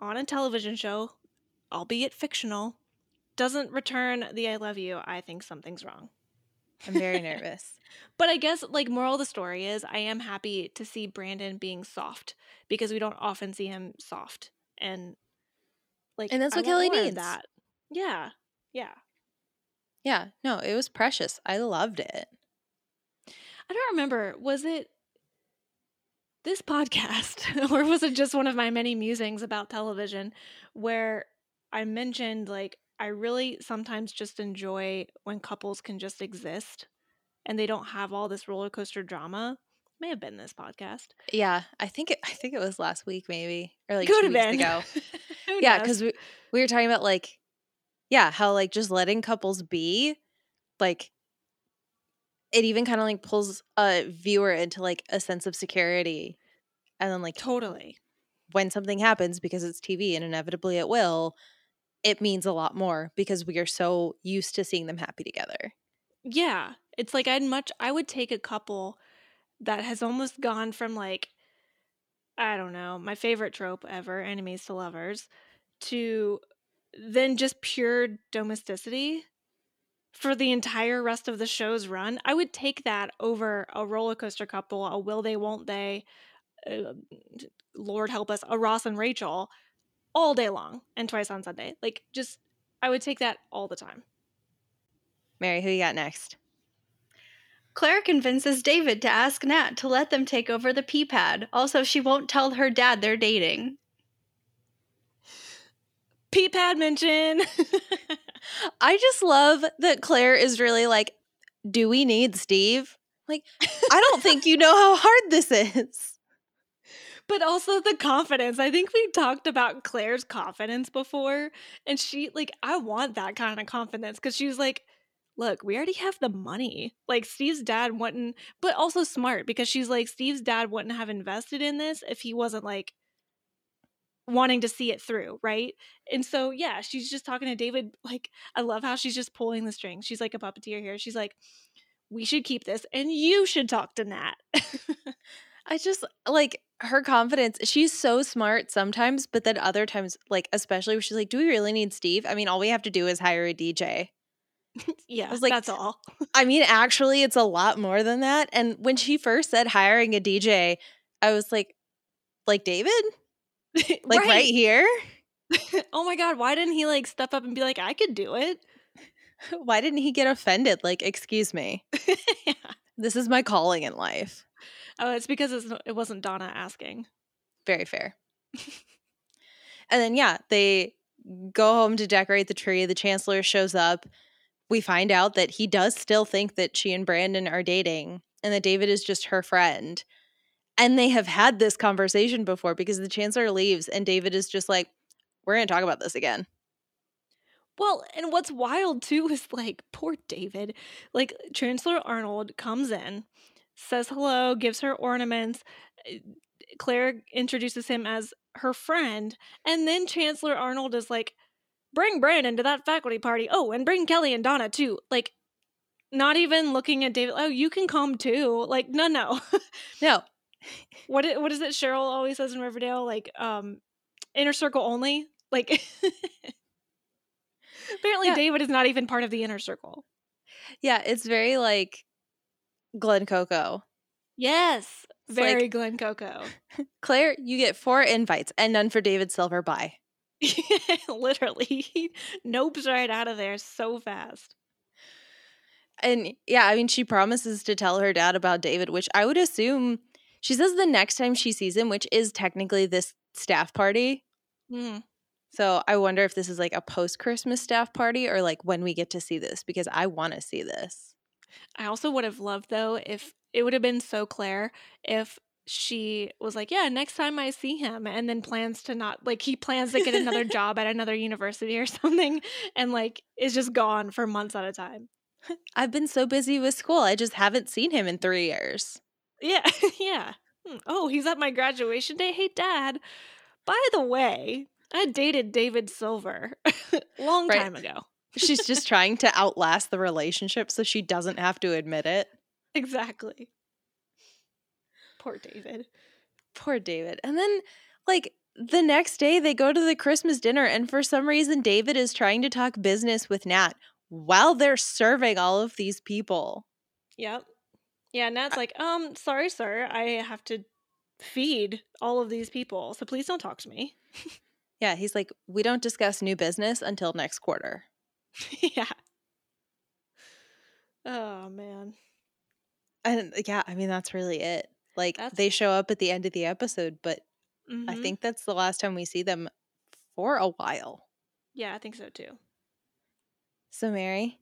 on a television show, albeit fictional, doesn't return the I love you, I think something's wrong. I'm very nervous. But I guess like moral of the story is I am happy to see Brandon being soft, because we don't often see him soft. And like, and that's what Kelly needs. That. Yeah. Yeah. Yeah. No, it was precious. I loved it. I don't remember. Was it this podcast or was it just one of my many musings about television where I mentioned like I really sometimes just enjoy when couples can just exist and they don't have all this roller coaster drama? It may have been this podcast. Yeah, I think it I think it was last week maybe, or like Could two weeks ago. Yeah, cuz we, we were talking about like yeah, how like just letting couples be, like it even kind of like pulls a viewer into like a sense of security, and then like totally when something happens, because it's T V and inevitably it will, it means a lot more because we are so used to seeing them happy together. Yeah. It's like I'd much, I would take a couple that has almost gone from like, I don't know, my favorite trope ever, enemies to lovers, to then just pure domesticity for the entire rest of the show's run. I would take that over a roller coaster couple, a will they, won't they, uh, Lord help us, a Ross and Rachel all day long and twice on Sunday. Like, just, I would take that all the time. Mary, who you got next? Claire convinces David to ask Nat to let them take over the pee pad. Also, she won't tell her dad they're dating. Pee pad mention. I just love that Claire is really like, do we need Steve? Like, I don't think you know how hard this is. But also the confidence. I think we talked about Claire's confidence before. And she, like, I want that kind of confidence. Because she was like, look, we already have the money. Like, Steve's dad wouldn't, but also smart. Because she's like, Steve's dad wouldn't have invested in this if he wasn't, like, wanting to see it through, right? And so, yeah, she's just talking to David. Like, I love how she's just pulling the strings. She's like a puppeteer here. She's like, we should keep this, and you should talk to Nat. I just, like, her confidence. She's so smart sometimes, but then other times, like, especially where she's like, do we really need Steve? I mean, all we have to do is hire a D J. Yeah, I was like, that's all. I mean, actually, it's a lot more than that. And when she first said hiring a D J, I was like, like, David? Like, right, right here? Oh my God, why didn't he like step up and be like, I could do it? Why didn't he get offended? Like, excuse me. Yeah. This is my calling in life. Oh, it's because it's, it wasn't Donna asking. Very fair. And then, yeah, they go home to decorate the tree. The Chancellor shows up. We find out that he does still think that she and Brandon are dating and that David is just her friend. And they have had this conversation before, because the Chancellor leaves and David is just like, we're going to talk about this again. Well, and what's wild too is like, poor David, like Chancellor Arnold comes in, says hello, gives her ornaments. Claire introduces him as her friend. And then Chancellor Arnold is like, bring Brandon to that faculty party. Oh, and bring Kelly and Donna too. Like, not even looking at David. Oh, you can come too. Like, no, no. No. What what is it Cheryl always says in Riverdale? Like, um, inner circle only. Like, apparently yeah. David is not even part of the inner circle. Yeah, it's very like Glen Coco. Yes, it's very like, Glen Coco. Claire, you get four invites and none for David Silver. Bye. Literally, he nopes right out of there so fast. And yeah, I mean, she promises to tell her dad about David, which I would assume she says the next time she sees him, which is technically this staff party. Mm. So I wonder if this is like a post-Christmas staff party or like when we get to see this, because I want to see this. I also would have loved, though, if it would have been so Claire if she was like, yeah, next time I see him, and then plans to not, like, he plans to get another job at another university or something and like is just gone for months at a time. I've been so busy with school. I just haven't seen him in three years. Yeah. Yeah. Oh, he's at my graduation day. Hey, Dad, by the way, I dated David Silver long right. time ago. She's just trying to outlast the relationship so she doesn't have to admit it. Exactly. Poor David. Poor David. And then, like, the next day they go to the Christmas dinner, and for some reason David is trying to talk business with Nat while they're serving all of these people. Yep. Yeah, Nat's like, um, sorry, sir, I have to feed all of these people, so please don't talk to me. Yeah, he's like, we don't discuss new business until next quarter. Yeah. Oh, man. And yeah, I mean, that's really it. Like, that's... they show up at the end of the episode, but mm-hmm. I think that's the last time we see them for a while. Yeah, I think so, too. So, Mary?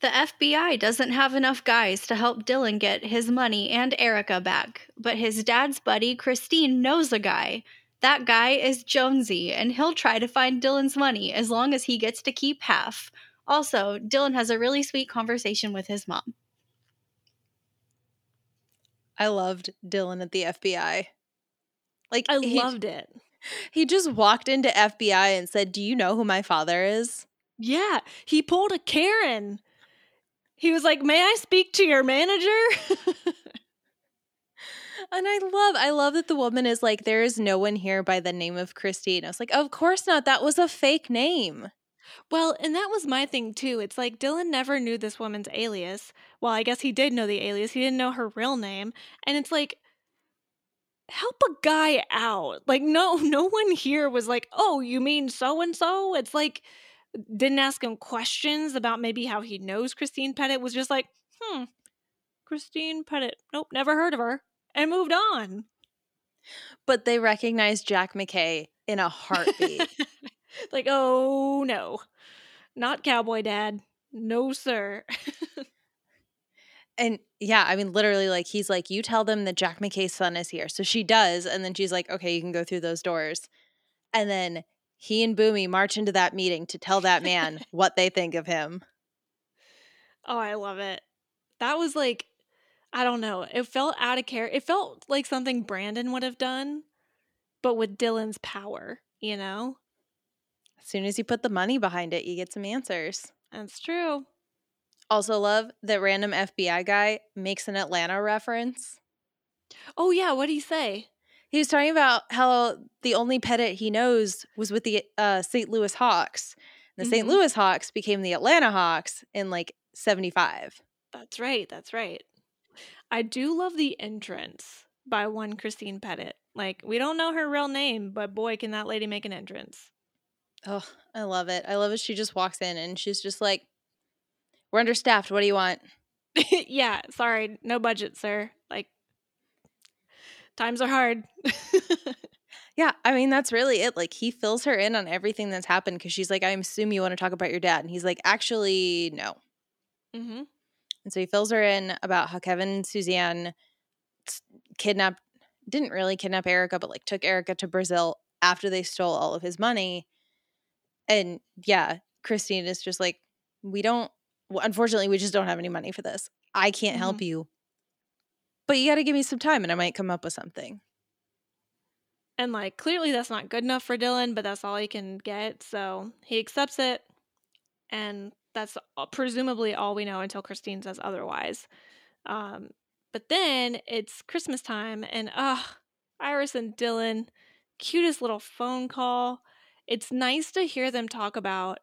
The F B I doesn't have enough guys to help Dylan get his money and Erica back, but his dad's buddy, Christine, knows a guy. That guy is Jonesy, and he'll try to find Dylan's money as long as he gets to keep half. Also, Dylan has a really sweet conversation with his mom. I loved Dylan at the F B I. Like, I he, loved it. He just walked into F B I and said, do you know who my father is? Yeah, he pulled a Karen. He was like, may I speak to your manager? And I love, I love that the woman is like, there is no one here by the name of Christine. I was like, of course not. That was a fake name. Well, and that was my thing, too. It's like Dylan never knew this woman's alias. Well, I guess he did know the alias. He didn't know her real name. And it's like, help a guy out. Like, no, no one here was like, oh, you mean so-and-so? It's like, didn't ask him questions about maybe how he knows Christine Pettit. Was just like, hmm, Christine Pettit. Nope, never heard of her. And moved on. But they recognized Jack McKay in a heartbeat. Like, oh, no. Not Cowboy Dad. No, sir. And, yeah, I mean, literally, like, he's like, you tell them that Jack McKay's son is here. So she does, and then she's like, okay, you can go through those doors. And then he and Boomy march into that meeting to tell that man what they think of him. Oh, I love it. That was, like, I don't know. It felt out of character. It felt like something Brandon would have done, but with Dylan's power, you know? As soon as you put the money behind it, you get some answers. That's true. Also love that random F B I guy makes an Atlanta reference. Oh, yeah. What did he say? He was talking about how the only Pettit he knows was with the uh, Saint Louis Hawks. And the mm-hmm. Saint Louis Hawks became the Atlanta Hawks in like seventy-five. That's right. That's right. I do love the entrance by one Christine Pettit. Like, we don't know her real name, but boy, can that lady make an entrance. Oh, I love it. I love it. She just walks in and she's just like, we're understaffed. What do you want? Yeah, sorry. No budget, sir. Like, times are hard. Yeah, I mean, that's really it. Like, he fills her in on everything that's happened because she's like, I assume you want to talk about your dad. And he's like, actually, no. Mm-hmm. And so he fills her in about how Kevin and Suzanne kidnapped, didn't really kidnap Erica, but like took Erica to Brazil after they stole all of his money. And yeah, Christine is just like, we don't, unfortunately, we just don't have any money for this. I can't help mm-hmm. you. But you got to give me some time and I might come up with something. And like, clearly that's not good enough for Dylan, but that's all he can get. So he accepts it, and that's presumably all we know until Christine says otherwise. Um, but then it's Christmas time, and, oh, Iris and Dylan cutest little phone call. It's nice to hear them talk about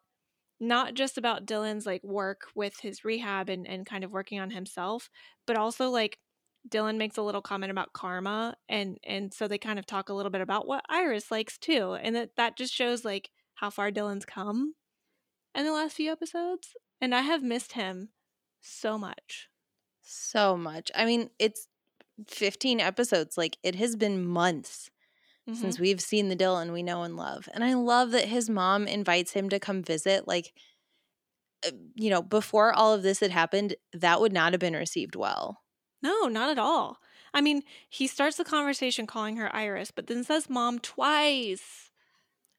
not just about Dylan's like work with his rehab and, and kind of working on himself, but also like Dylan makes a little comment about karma. And, and so they kind of talk a little bit about what Iris likes too. And that, that just shows like how far Dylan's come in the last few episodes. And I have missed him so much. So much. I mean, it's fifteen episodes. Like it has been months. Mm-hmm. Since we've seen the Dylan we know and love. And I love that his mom invites him to come visit. Like, you know, before all of this had happened, that would not have been received well. No, not at all. I mean, he starts the conversation calling her Iris, but then says mom twice.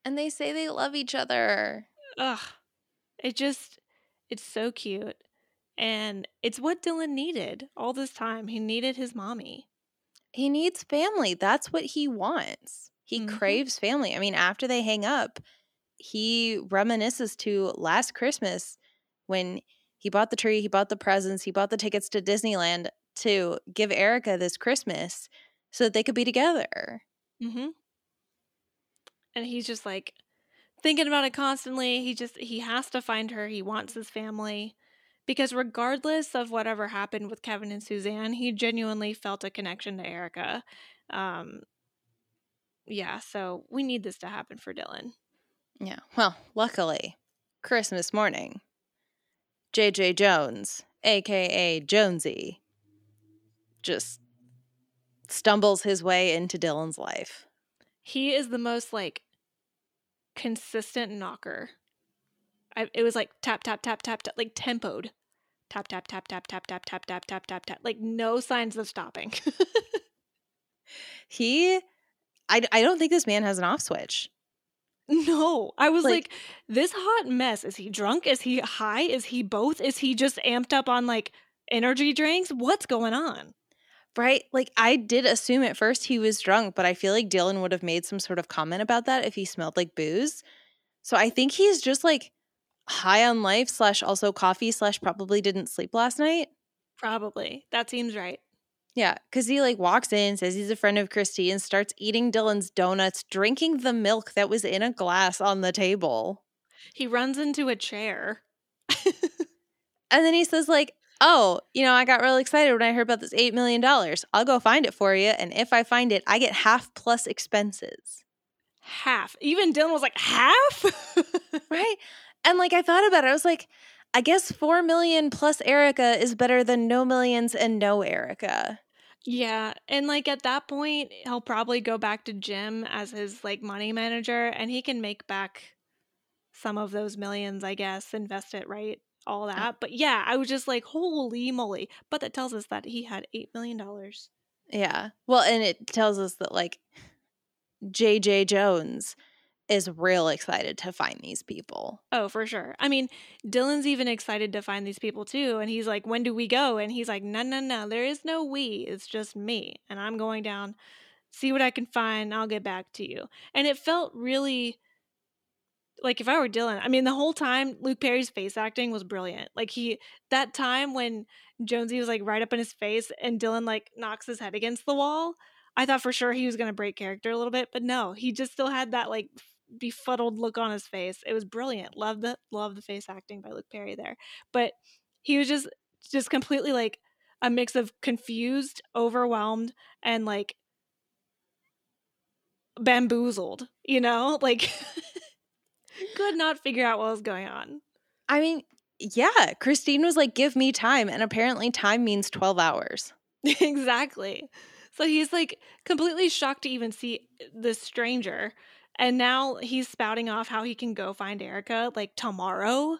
And they say they love each other. Ugh. It just, it's so cute. And it's what Dylan needed all this time. He needed his mommy. He needs family. That's what he wants. He mm-hmm. craves family. I mean, after they hang up, he reminisces to last Christmas when he bought the tree, he bought the presents, he bought the tickets to Disneyland to give Erica this Christmas so that they could be together. Mm-hmm. And he's just like thinking about it constantly. He just, he has to find her. He wants his family. Because regardless of whatever happened with Kevin and Suzanne, he genuinely felt a connection to Erica. Um, yeah, so we need this to happen for Dylan. Yeah, well, luckily, Christmas morning, J J Jones, a k a. Jonesy, just stumbles his way into Dylan's life. He is the most, like, consistent knocker. I, it was like tap, tap, tap, tap, tap, like tempoed. Tap, tap, tap, tap, tap, tap, tap, tap, tap, tap, tap. Like no signs of stopping. He, I, I don't think this man has an off switch. No. I was like, like, this hot mess. Is he drunk? Is he high? Is he both? Is he just amped up on like energy drinks? What's going on? Right? Like I did assume at first he was drunk, but I feel like Dylan would have made some sort of comment about that if he smelled like booze. So I think he's just like high on life slash also coffee slash probably didn't sleep last night. Probably. That seems right. Yeah, because he like walks in, says he's a friend of Christine, and starts eating Dylan's donuts, drinking the milk that was in a glass on the table. He runs into a chair. And then he says like, oh, you know, I got really excited when I heard about this eight million dollars. I'll go find it for you. And if I find it, I get half plus expenses. Half. Even Dylan was like, half? Right? And, like, I thought about it. I was like, I guess four million plus Erica is better than no millions and no Erica. Yeah. And, like, at that point, he'll probably go back to Jim as his, like, money manager. And he can make back some of those millions, I guess, invest it, right? All that. Yeah. But, yeah, I was just like, holy moly. But that tells us that he had eight million dollars. Yeah. Well, and it tells us that, like, J J Jones is real excited to find these people. Oh, for sure. I mean, Dylan's even excited to find these people too. And he's like, when do we go? And he's like, no, no, no. There is no we. It's just me. And I'm going down, see what I can find. I'll get back to you. And it felt really like if I were Dylan, I mean, the whole time Luke Perry's face acting was brilliant. Like he, that time when Jonesy was like right up in his face and Dylan like knocks his head against the wall, I thought for sure he was going to break character a little bit, but no, he just still had that like befuddled look on his face. It was brilliant. Love the love the face acting by Luke Perry there. But he was just just completely like a mix of confused, overwhelmed, and like bamboozled, you know? Like could not figure out what was going on. I mean, yeah, Christine was like, give me time, and apparently time means twelve hours. Exactly. So he's like completely shocked to even see this stranger. And now he's spouting off how he can go find Erica, like, tomorrow.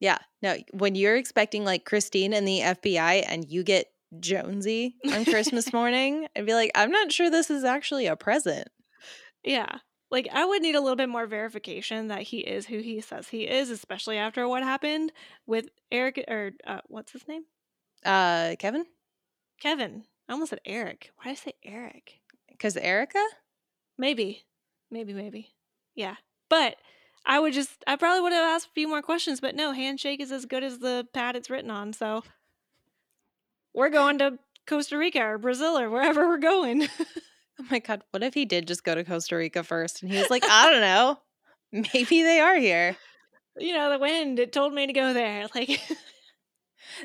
Yeah. No, when you're expecting, like, Christine and the F B I and you get Jonesy on Christmas morning, I'd be like, I'm not sure this is actually a present. Yeah. Like, I would need a little bit more verification that he is who he says he is, especially after what happened with Eric, or uh, what's his name? Uh, Kevin? Kevin. I almost said Eric. Why did I say Eric? Because Erica? Maybe. Maybe, maybe. Yeah. But I would just, I probably would have asked a few more questions, but no, handshake is as good as the pad it's written on. So we're going to Costa Rica or Brazil or wherever we're going. oh my God, what if he did just go to Costa Rica first? And he was like, I don't know. Maybe they are here. You know, the wind, it told me to go there. Like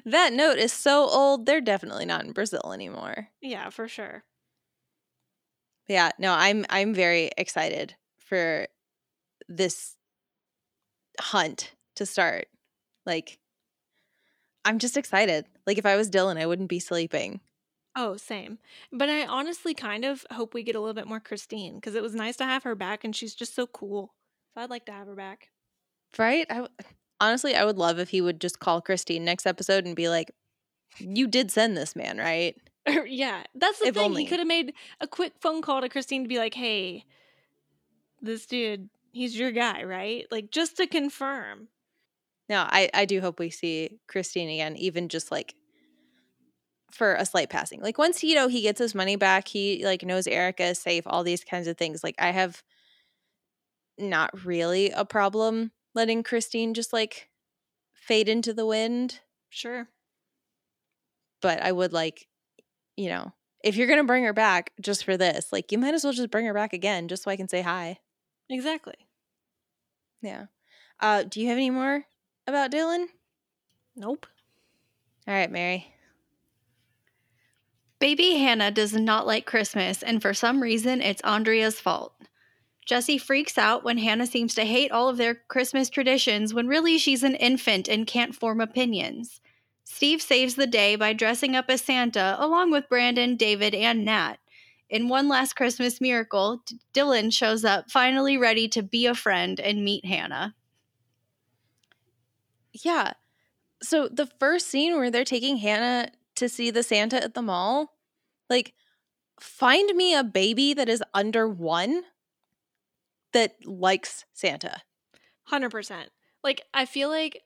that note is so old. They're definitely not in Brazil anymore. Yeah, for sure. Yeah, no, I'm I'm very excited for this hunt to start. Like, I'm just excited. Like, if I was Dylan, I wouldn't be sleeping. Oh, same. But I honestly kind of hope we get a little bit more Christine, because it was nice to have her back, and she's just so cool. So I'd like to have her back. Right? I w- honestly, I would love if he would just call Christine next episode and be like, you did send this man, right? Yeah. That's the if thing. Only. He could have made a quick phone call to Christine to be like, hey, this dude, he's your guy, right? Like, just to confirm. No, I, I do hope we see Christine again, even just like for a slight passing. Like, once, you know, he gets his money back, he like knows Erica is safe, all these kinds of things. Like, I have not really a problem letting Christine just like fade into the wind. Sure. But I would like, you know, if you're going to bring her back just for this, like, you might as well just bring her back again just so I can say hi. Exactly. Yeah. Uh, do you have any more about Dylan? Nope. All right, Mary. Baby Hannah does not like Christmas, and for some reason, it's Andrea's fault. Jesse freaks out when Hannah seems to hate all of their Christmas traditions when really she's an infant and can't form opinions. Steve saves the day by dressing up as Santa along with Brandon, David, and Nat. In one last Christmas miracle, D- Dylan shows up finally ready to be a friend and meet Hannah. Yeah. So the first scene where they're taking Hannah to see the Santa at the mall, like, find me a baby that is under one that likes Santa. one hundred percent. Like, I feel like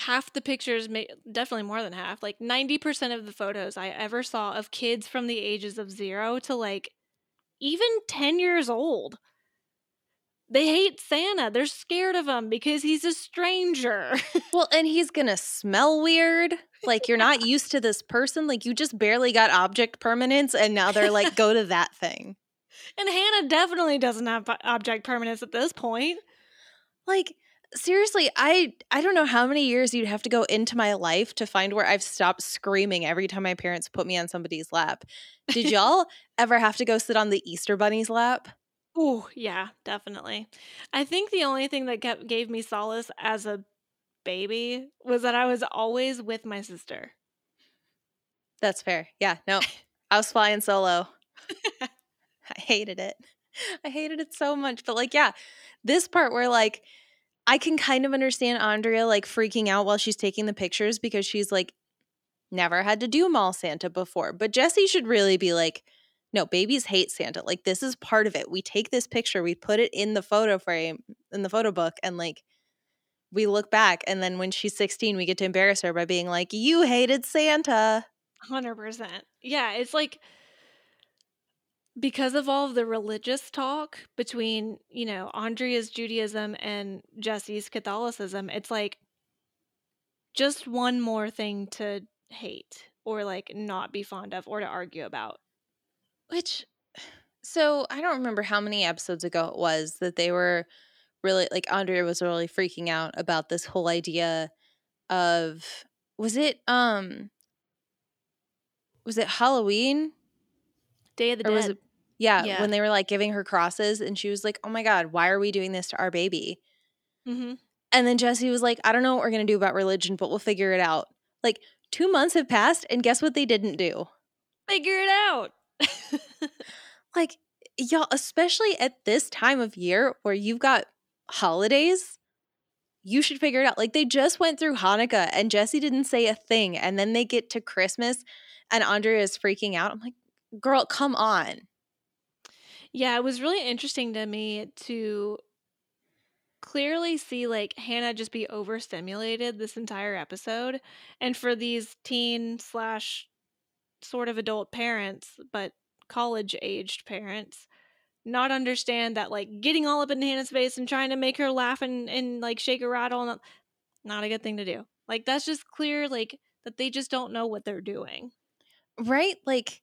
half the pictures, definitely more than half, like ninety percent of the photos I ever saw of kids from the ages of zero to like even ten years old, they hate Santa. They're scared of him because he's a stranger. Well, and he's going to smell weird. Like, you're not used to this person. Like, you just barely got object permanence, and now they're like, go to that thing. And Hannah definitely doesn't have object permanence at this point. Like, seriously, I, I don't know how many years you'd have to go into my life to find where I've stopped screaming every time my parents put me on somebody's lap. Did y'all ever have to go sit on the Easter Bunny's lap? Oh, yeah, definitely. I think the only thing that kept, gave me solace as a baby was that I was always with my sister. That's fair. Yeah, no, I was flying solo. I hated it. I hated it so much. But like, yeah, this part where like I can kind of understand Andrea like freaking out while she's taking the pictures because she's like never had to do mall Santa before. But Jesse should really be like, no, babies hate Santa. Like, this is part of it. We take this picture, we put it in the photo frame, in the photo book, and like we look back, and then when she's sixteen, we get to embarrass her by being like, you hated Santa. one hundred percent. Yeah, it's like because of all of the religious talk between, you know, Andrea's Judaism and Jesse's Catholicism, it's like just one more thing to hate or like not be fond of or to argue about. Which, so I don't remember how many episodes ago it was that they were really, like, Andrea was really freaking out about this whole idea of, was it, um, was it Halloween? Day of the or Dead. Was it, yeah, yeah, when they were, like, giving her crosses, and she was like, oh my God, why are we doing this to our baby? Mm-hmm. And then Jesse was like, I don't know what we're going to do about religion, but we'll figure it out. Like, two months have passed, and guess what they didn't do? Figure it out. Like, y'all, especially at this time of year where you've got holidays, you should figure it out. Like, they just went through Hanukkah and Jesse didn't say a thing, and then they get to Christmas and Andrea is freaking out. I'm like, girl, come on. Yeah, it was really interesting to me to clearly see like Hannah just be overstimulated this entire episode, and for these teen slash sort of adult parents, but college-aged parents, not understand that like getting all up in Hannah's face and trying to make her laugh and, and like shake her rattle, and not a good thing to do. Like, that's just clear, like, that they just don't know what they're doing. Right? Like,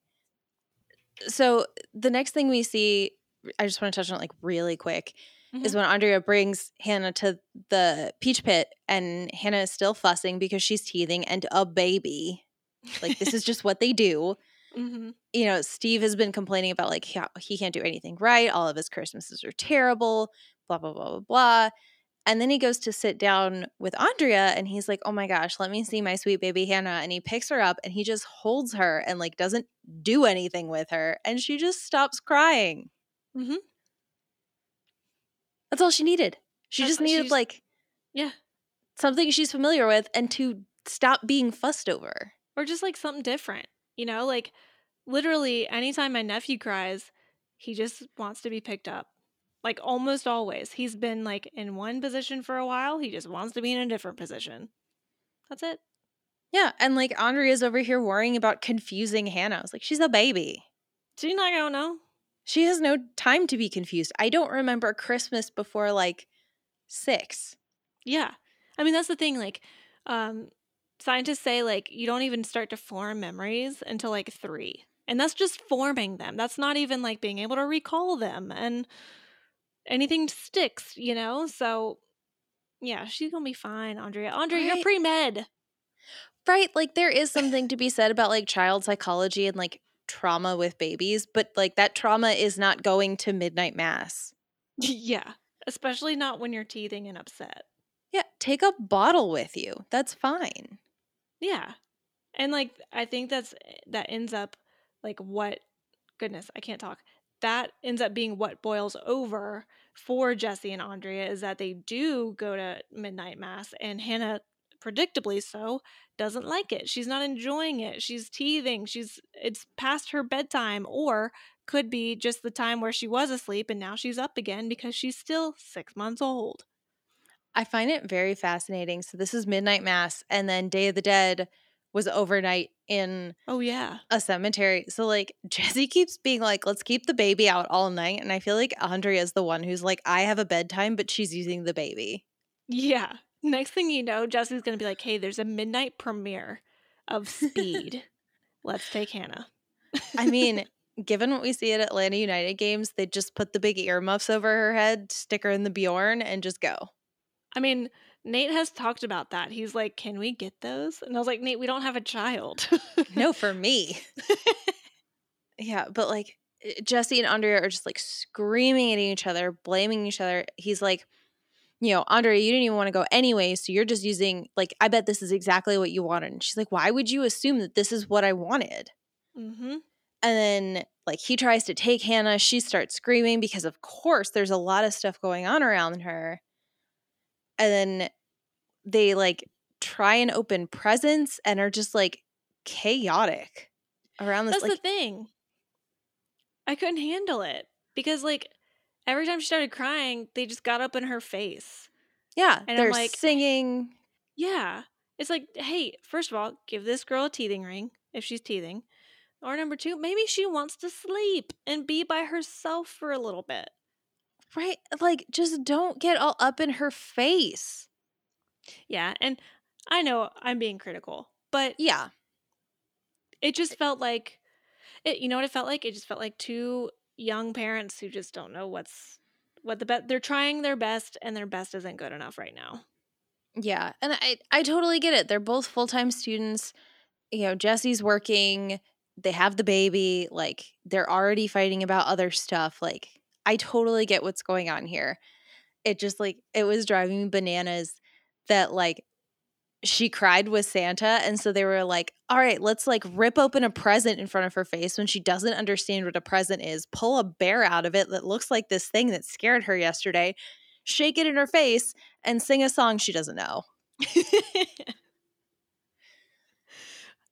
So the next thing we see, I just want to touch on it like really quick, mm-hmm. is when Andrea brings Hannah to the peach pit, and Hannah is still fussing because she's teething and a baby. Like, this is just what they do. Mm-hmm. You know, Steve has been complaining about like how he can't do anything right. All of his Christmases are terrible, blah, blah, blah, blah, blah. And then he goes to sit down with Andrea, and he's like, oh my gosh, let me see my sweet baby Hannah. And he picks her up, and he just holds her and like doesn't do anything with her. And she just stops crying. Mm-hmm. That's all she needed. She That's just needed like yeah, something she's familiar with and to stop being fussed over. Or just like something different. You know, like literally anytime my nephew cries, he just wants to be picked up. Like almost always. He's been like in one position for a while. He just wants to be in a different position. That's it. Yeah. And like Andrea's over here worrying about confusing Hannah. I was like, she's a baby. She's not going to know. She has no time to be confused. I don't remember Christmas before like six. Yeah. I mean, that's the thing. Like, um, scientists say like you don't even start to form memories until like three. And that's just forming them. That's not even like being able to recall them. And anything sticks, you know? So yeah, she's going to be fine, Andrea. Andrea, right. You're pre-med. Right. Like there is something to be said about like child psychology and like trauma with babies, but like that trauma is not going to midnight mass. Yeah, especially not when you're teething and upset. Yeah, take a bottle with you. That's fine. Yeah. And like I think that's that ends up like what goodness, I can't talk. That ends up being what boils over for Jesse and Andrea is that they do go to midnight mass, and Hannah predictably so doesn't like it. She's not enjoying it. She's teething. She's it's past her bedtime, or could be just the time where she was asleep and now she's up again because she's still six months old. I find it very fascinating. So this is midnight mass, and then Day of the Dead was overnight in oh yeah a cemetery. So like Jesse keeps being like, let's keep the baby out all night, and I feel like Andrea is the one who's like, I have a bedtime, but she's using the baby. Yeah. Next thing you know, Jesse's going to be like, hey, there's a midnight premiere of Speed. Let's take Hannah. I mean, given what we see at Atlanta United games, they just put the big earmuffs over her head, stick her in the Bjorn, and just go. I mean, Nate has talked about that. He's like, can we get those? And I was like, Nate, we don't have a child. No, for me. Yeah, but like Jesse and Andrea are just like screaming at each other, blaming each other. He's like, you know, Andrea, you didn't even want to go anyway, so you're just using, like, I bet this is exactly what you wanted. And she's like, why would you assume that this is what I wanted? Mm-hmm. And then, like, he tries to take Hannah. She starts screaming because, of course, there's a lot of stuff going on around her. And then they, like, try and open presents and are just, like, chaotic around this. That's like- the thing. I couldn't handle it because, like, every time she started crying, they just got up in her face. Yeah, and they're I'm like, singing. Yeah. It's like, hey, first of all, give this girl a teething ring if she's teething. Or number two, maybe she wants to sleep and be by herself for a little bit. Right? Like, just don't get all up in her face. Yeah, and I know I'm being critical, but yeah, it just felt like, it. you know what it felt like? It just felt like two young parents who just don't know what's what the best. They're trying their best, and their best isn't good enough right now. Yeah, and I I totally get it. They're both full-time students. You know, Jesse's working. They have the baby. Like, they're already fighting about other stuff. Like, I totally get what's going on here. It just, like, it was driving me bananas that, like, she cried with Santa, and so they were like, all right, let's, like, rip open a present in front of her face when she doesn't understand what a present is, pull a bear out of it that looks like this thing that scared her yesterday, shake it in her face, and sing a song she doesn't know.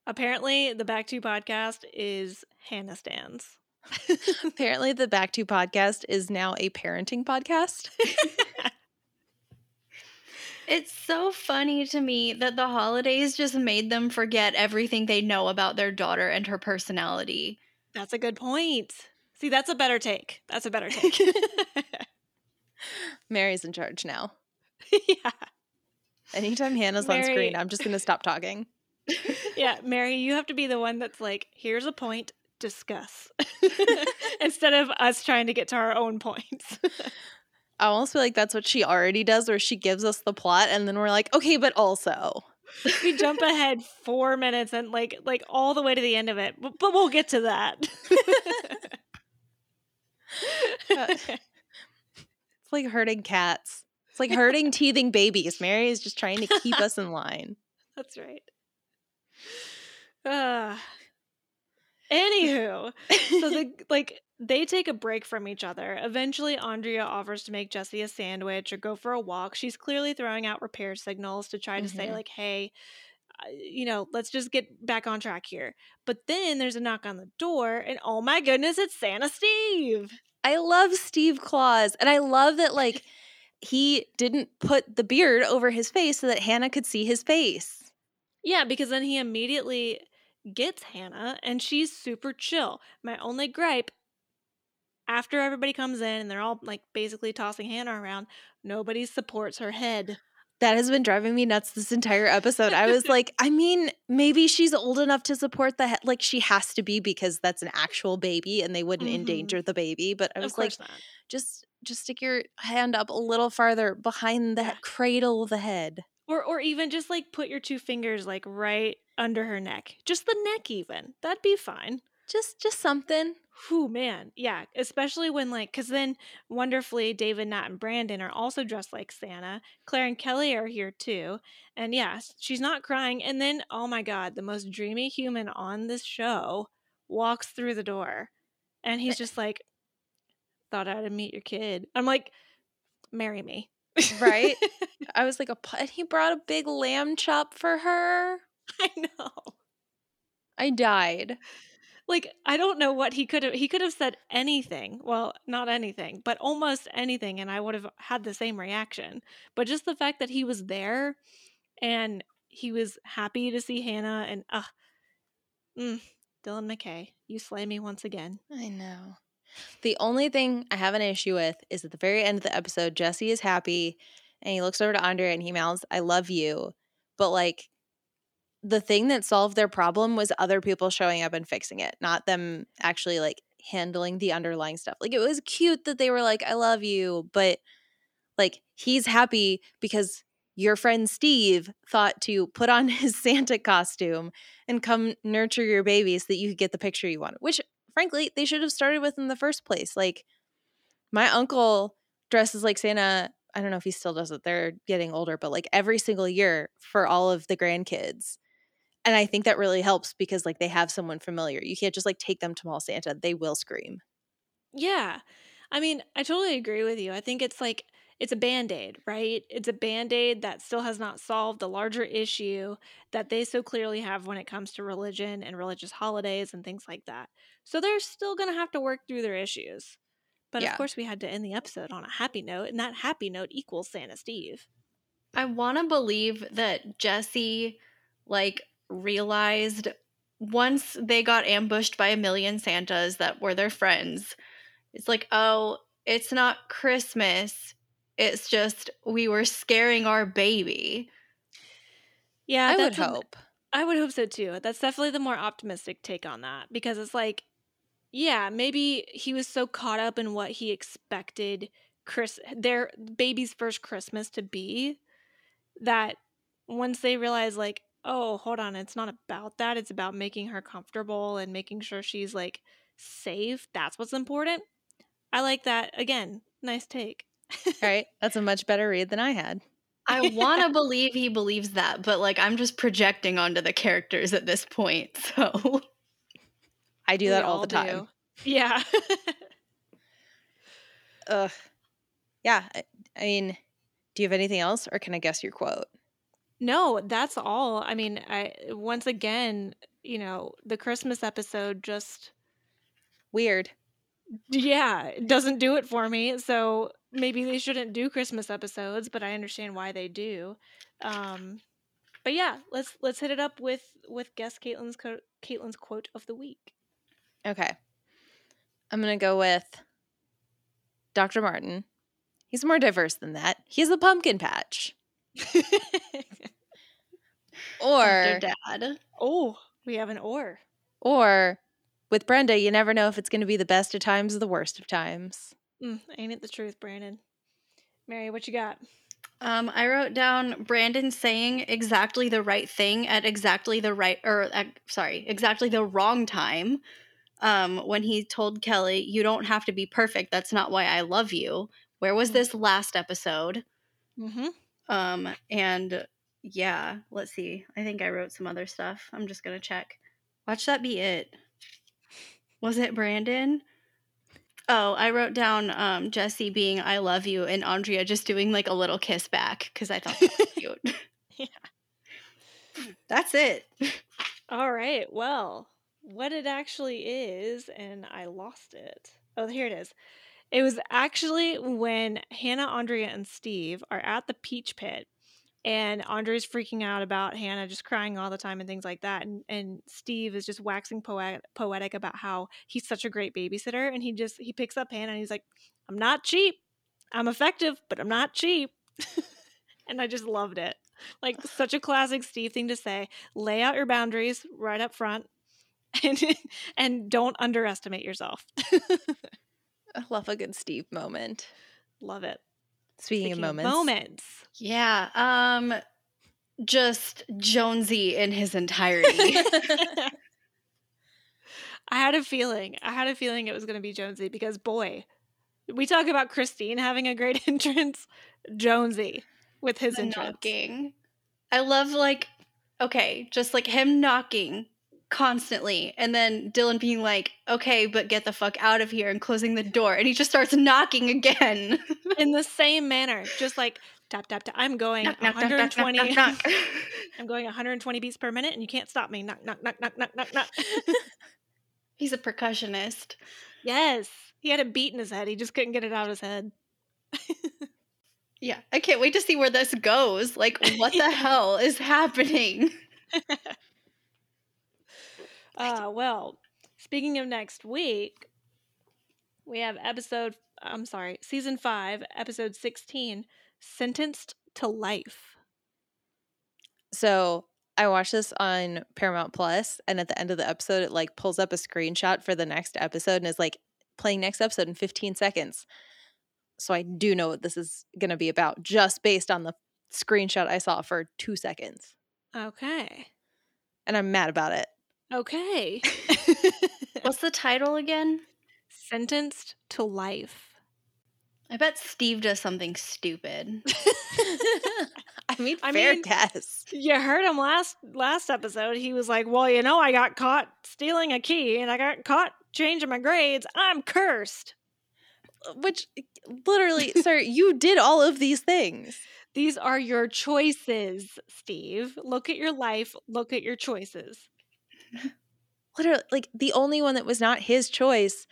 Apparently, the Back Two podcast is Hannah Stans. Apparently, the Back Two podcast is now a parenting podcast. It's so funny to me that the holidays just made them forget everything they know about their daughter and her personality. That's a good point. See, that's a better take. That's a better take. Mary's in charge now. Yeah. Anytime Hannah's Mary. On screen, I'm just going to stop talking. Yeah, Mary, you have to be the one that's like, here's a point. discuss instead of us trying to get to our own points. I almost feel like that's what she already does, where she gives us the plot and then we're like, okay, but also. We jump ahead four minutes and like like all the way to the end of it, but, but we'll get to that. uh, it's like herding cats. It's like herding teething babies. Mary is just trying to keep us in line. That's right. Uh, anywho, so the like they take a break from each other. Eventually, Andrea offers to make Jesse a sandwich or go for a walk. She's clearly throwing out repair signals to try to mm-hmm. say like, hey, you know, let's just get back on track here. But then there's a knock on the door and oh my goodness, it's Santa Steve. I love Steve Claus. And I love that like he didn't put the beard over his face so that Hannah could see his face. Yeah, because then he immediately gets Hannah and she's super chill. My only gripe, after everybody comes in and they're all like basically tossing Hannah around, nobody supports her head. That has been driving me nuts this entire episode. I was like, I mean, maybe she's old enough to support the head. Like, she has to be because that's an actual baby and they wouldn't mm-hmm. endanger the baby. But I was like, not. just just stick your hand up a little farther behind the yeah. cradle of the head. Or or even just like put your two fingers like right under her neck. Just the neck even. That'd be fine. Just just something. Whew, man. Yeah. Especially when like, because then wonderfully David, Nat, and Brandon are also dressed like Santa. Claire and Kelly are here too. And yeah, she's not crying. And then, oh my God, the most dreamy human on this show walks through the door. And he's just like, thought I'd meet your kid. I'm like, marry me. Right? I was like, a and he brought a big lamb chop for her. I know. I died. Like, I don't know what he could have, he could have said anything. Well, not anything, but almost anything. And I would have had the same reaction. But just the fact that he was there and he was happy to see Hannah and, uh, mm, Dylan McKay, you slay me once again. I know. The only thing I have an issue with is at the very end of the episode, Jesse is happy and he looks over to Andrea and he mouths, I love you. But like, the thing that solved their problem was other people showing up and fixing it, not them actually like handling the underlying stuff. Like, it was cute that they were like, I love you, but like, he's happy because your friend Steve thought to put on his Santa costume and come nurture your baby so that you could get the picture you wanted, which frankly they should have started with in the first place. Like, my uncle dresses like Santa. I don't know if he still does it. They're getting older, but like every single year for all of the grandkids. And I think that really helps because, like, they have someone familiar. You can't just, like, take them to Mall Santa. They will scream. Yeah. I mean, I totally agree with you. I think it's, like, it's a Band-Aid, right? It's a Band-Aid that still has not solved the larger issue that they so clearly have when it comes to religion and religious holidays and things like that. So they're still going to have to work through their issues. But, yeah. Of course, we had to end the episode on a happy note, and that happy note equals Santa Steve. I want to believe that Jesse, like, realized once they got ambushed by a million Santas that were their friends, it's like, oh, it's not Christmas. It's just we were scaring our baby. Yeah, I would hope. I would hope so too. That's definitely the more optimistic take on that because it's like, yeah, maybe he was so caught up in what he expected Chris, their baby's first Christmas to be that once they realized like, oh, hold on, it's not about that. It's about making her comfortable and making sure she's, like, safe. That's what's important. I like that. Again, nice take. All right. That's a much better read than I had. I want to believe he believes that, but, like, I'm just projecting onto the characters at this point, so. I do that all, all the time. Do. Yeah. Ugh. Yeah. I, I mean, do you have anything else, or can I guess your quote? No, that's all. I mean, I once again, you know, the Christmas episode just weird. Yeah, it doesn't do it for me. So maybe they shouldn't do Christmas episodes, but I understand why they do. Um, but yeah, let's let's hit it up with with guess Caitlin's co- Caitlin's quote of the week. Okay, I'm gonna go with Doctor Martin. He's more diverse than that. He's a pumpkin patch. Or dad. Oh, we have an or. Or with Brenda, you never know if it's going to be the best of times or the worst of times. Mm, ain't it the truth, Brandon? Mary, what you got? Um, I wrote down Brandon saying exactly the right thing at exactly the right, or uh, sorry, exactly the wrong time. Um, when he told Kelly, you don't have to be perfect. That's not why I love you. Where was this last episode? Mm-hmm. Um, and yeah, let's see. I think I wrote some other stuff. I'm just going to check. Watch that be it. Was it Brandon? Oh, I wrote down um, Jesse being I love you and Andrea just doing like a little kiss back because I thought that was cute. Yeah. That's it. All right. Well, what it actually is, and I lost it. Oh, here it is. It was actually when Hannah, Andrea, and Steve are at the Peach Pit, and Andrea's freaking out about Hannah just crying all the time and things like that, and and Steve is just waxing poetic, poetic about how he's such a great babysitter, and he just he picks up Hannah and he's like, "I'm not cheap. I'm effective, but I'm not cheap." And I just loved it. Like such a classic Steve thing to say. Lay out your boundaries right up front. And and don't underestimate yourself. I love a good Steve moment. Love it. Speaking, Speaking of moments. Moments. Yeah. Um, just Jonesy in his entirety. I had a feeling. I had a feeling it was going to be Jonesy because, boy, we talk about Christine having a great entrance. Jonesy with his the entrance. Knocking. I love, like, okay, just like him knocking constantly, and then Dylan being like, okay, but get the fuck out of here, and closing the door, and he just starts knocking again in the same manner, just like tap tap tap. I'm going knock, one hundred twenty knock, knock, knock, knock. I'm going one hundred twenty beats per minute and you can't stop me. Knock knock knock knock knock knock knock. He's a percussionist. Yes, he had a beat in his head, he just couldn't get it out of his head. Yeah, I can't wait to see where this goes. Like, what the hell is happening? Uh, well, speaking of next week, we have episode, I'm sorry, season five, episode sixteen, Sentenced to Life. So I watched this on Paramount Plus, and at the end of the episode, it like pulls up a screenshot for the next episode and is like playing next episode in fifteen seconds. So I do know what this is going to be about just based on the screenshot I saw for two seconds. Okay. And I'm mad about it. Okay. What's the title again? Sentenced to Life. I bet Steve does something stupid. I mean, I fair mean, guess. You heard him last last episode. He was like, well, you know, I got caught stealing a key and I got caught changing my grades. I'm cursed. Which, literally, sir, you did all of these things. These are your choices, Steve. Look at your life. Look at your choices. Literally, like, the only one that was not his choice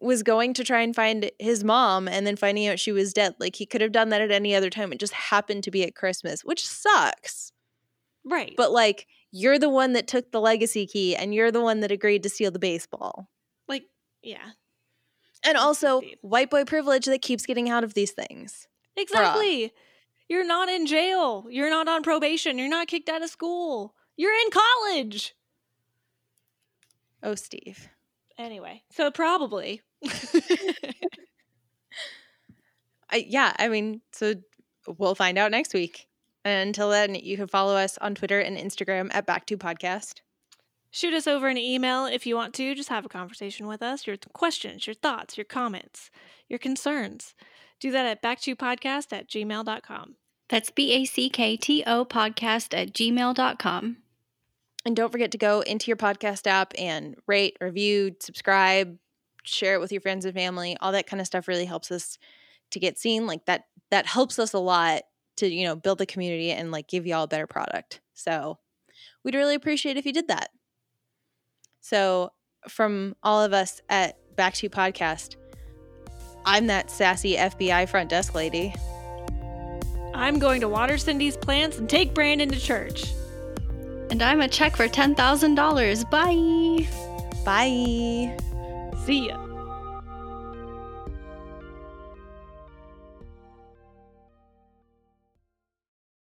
was going to try and find his mom and then finding out she was dead. Like, he could have done that at any other time. It just happened to be at Christmas, which sucks. Right. But, like, you're the one that took the legacy key and you're the one that agreed to steal the baseball. Like, yeah. And also, white boy privilege that keeps getting out of these things. Exactly. Bruh. You're not in jail. You're not on probation. You're not kicked out of school. You're in college. Oh, Steve. Anyway, so probably. I, yeah, I mean, so we'll find out next week. And until then, you can follow us on Twitter and Instagram at Back to Podcast. Shoot us over an email if you want to. Just have a conversation with us. Your questions, your thoughts, your comments, your concerns. Do that at backtopodcast at gmail dot com. That's B A C K T O podcast at gmail dot com. And don't forget to go into your podcast app and rate, review, subscribe, share it with your friends and family. All that kind of stuff really helps us to get seen. Like that, that helps us a lot to, you know, build the community and like give you all a better product. So we'd really appreciate if you did that. So from all of us at Back to Podcast, I'm that sassy F B I front desk lady. I'm going to water Cindy's plants and take Brandon to church. And I'm a check for ten thousand dollars. Bye. Bye. See ya.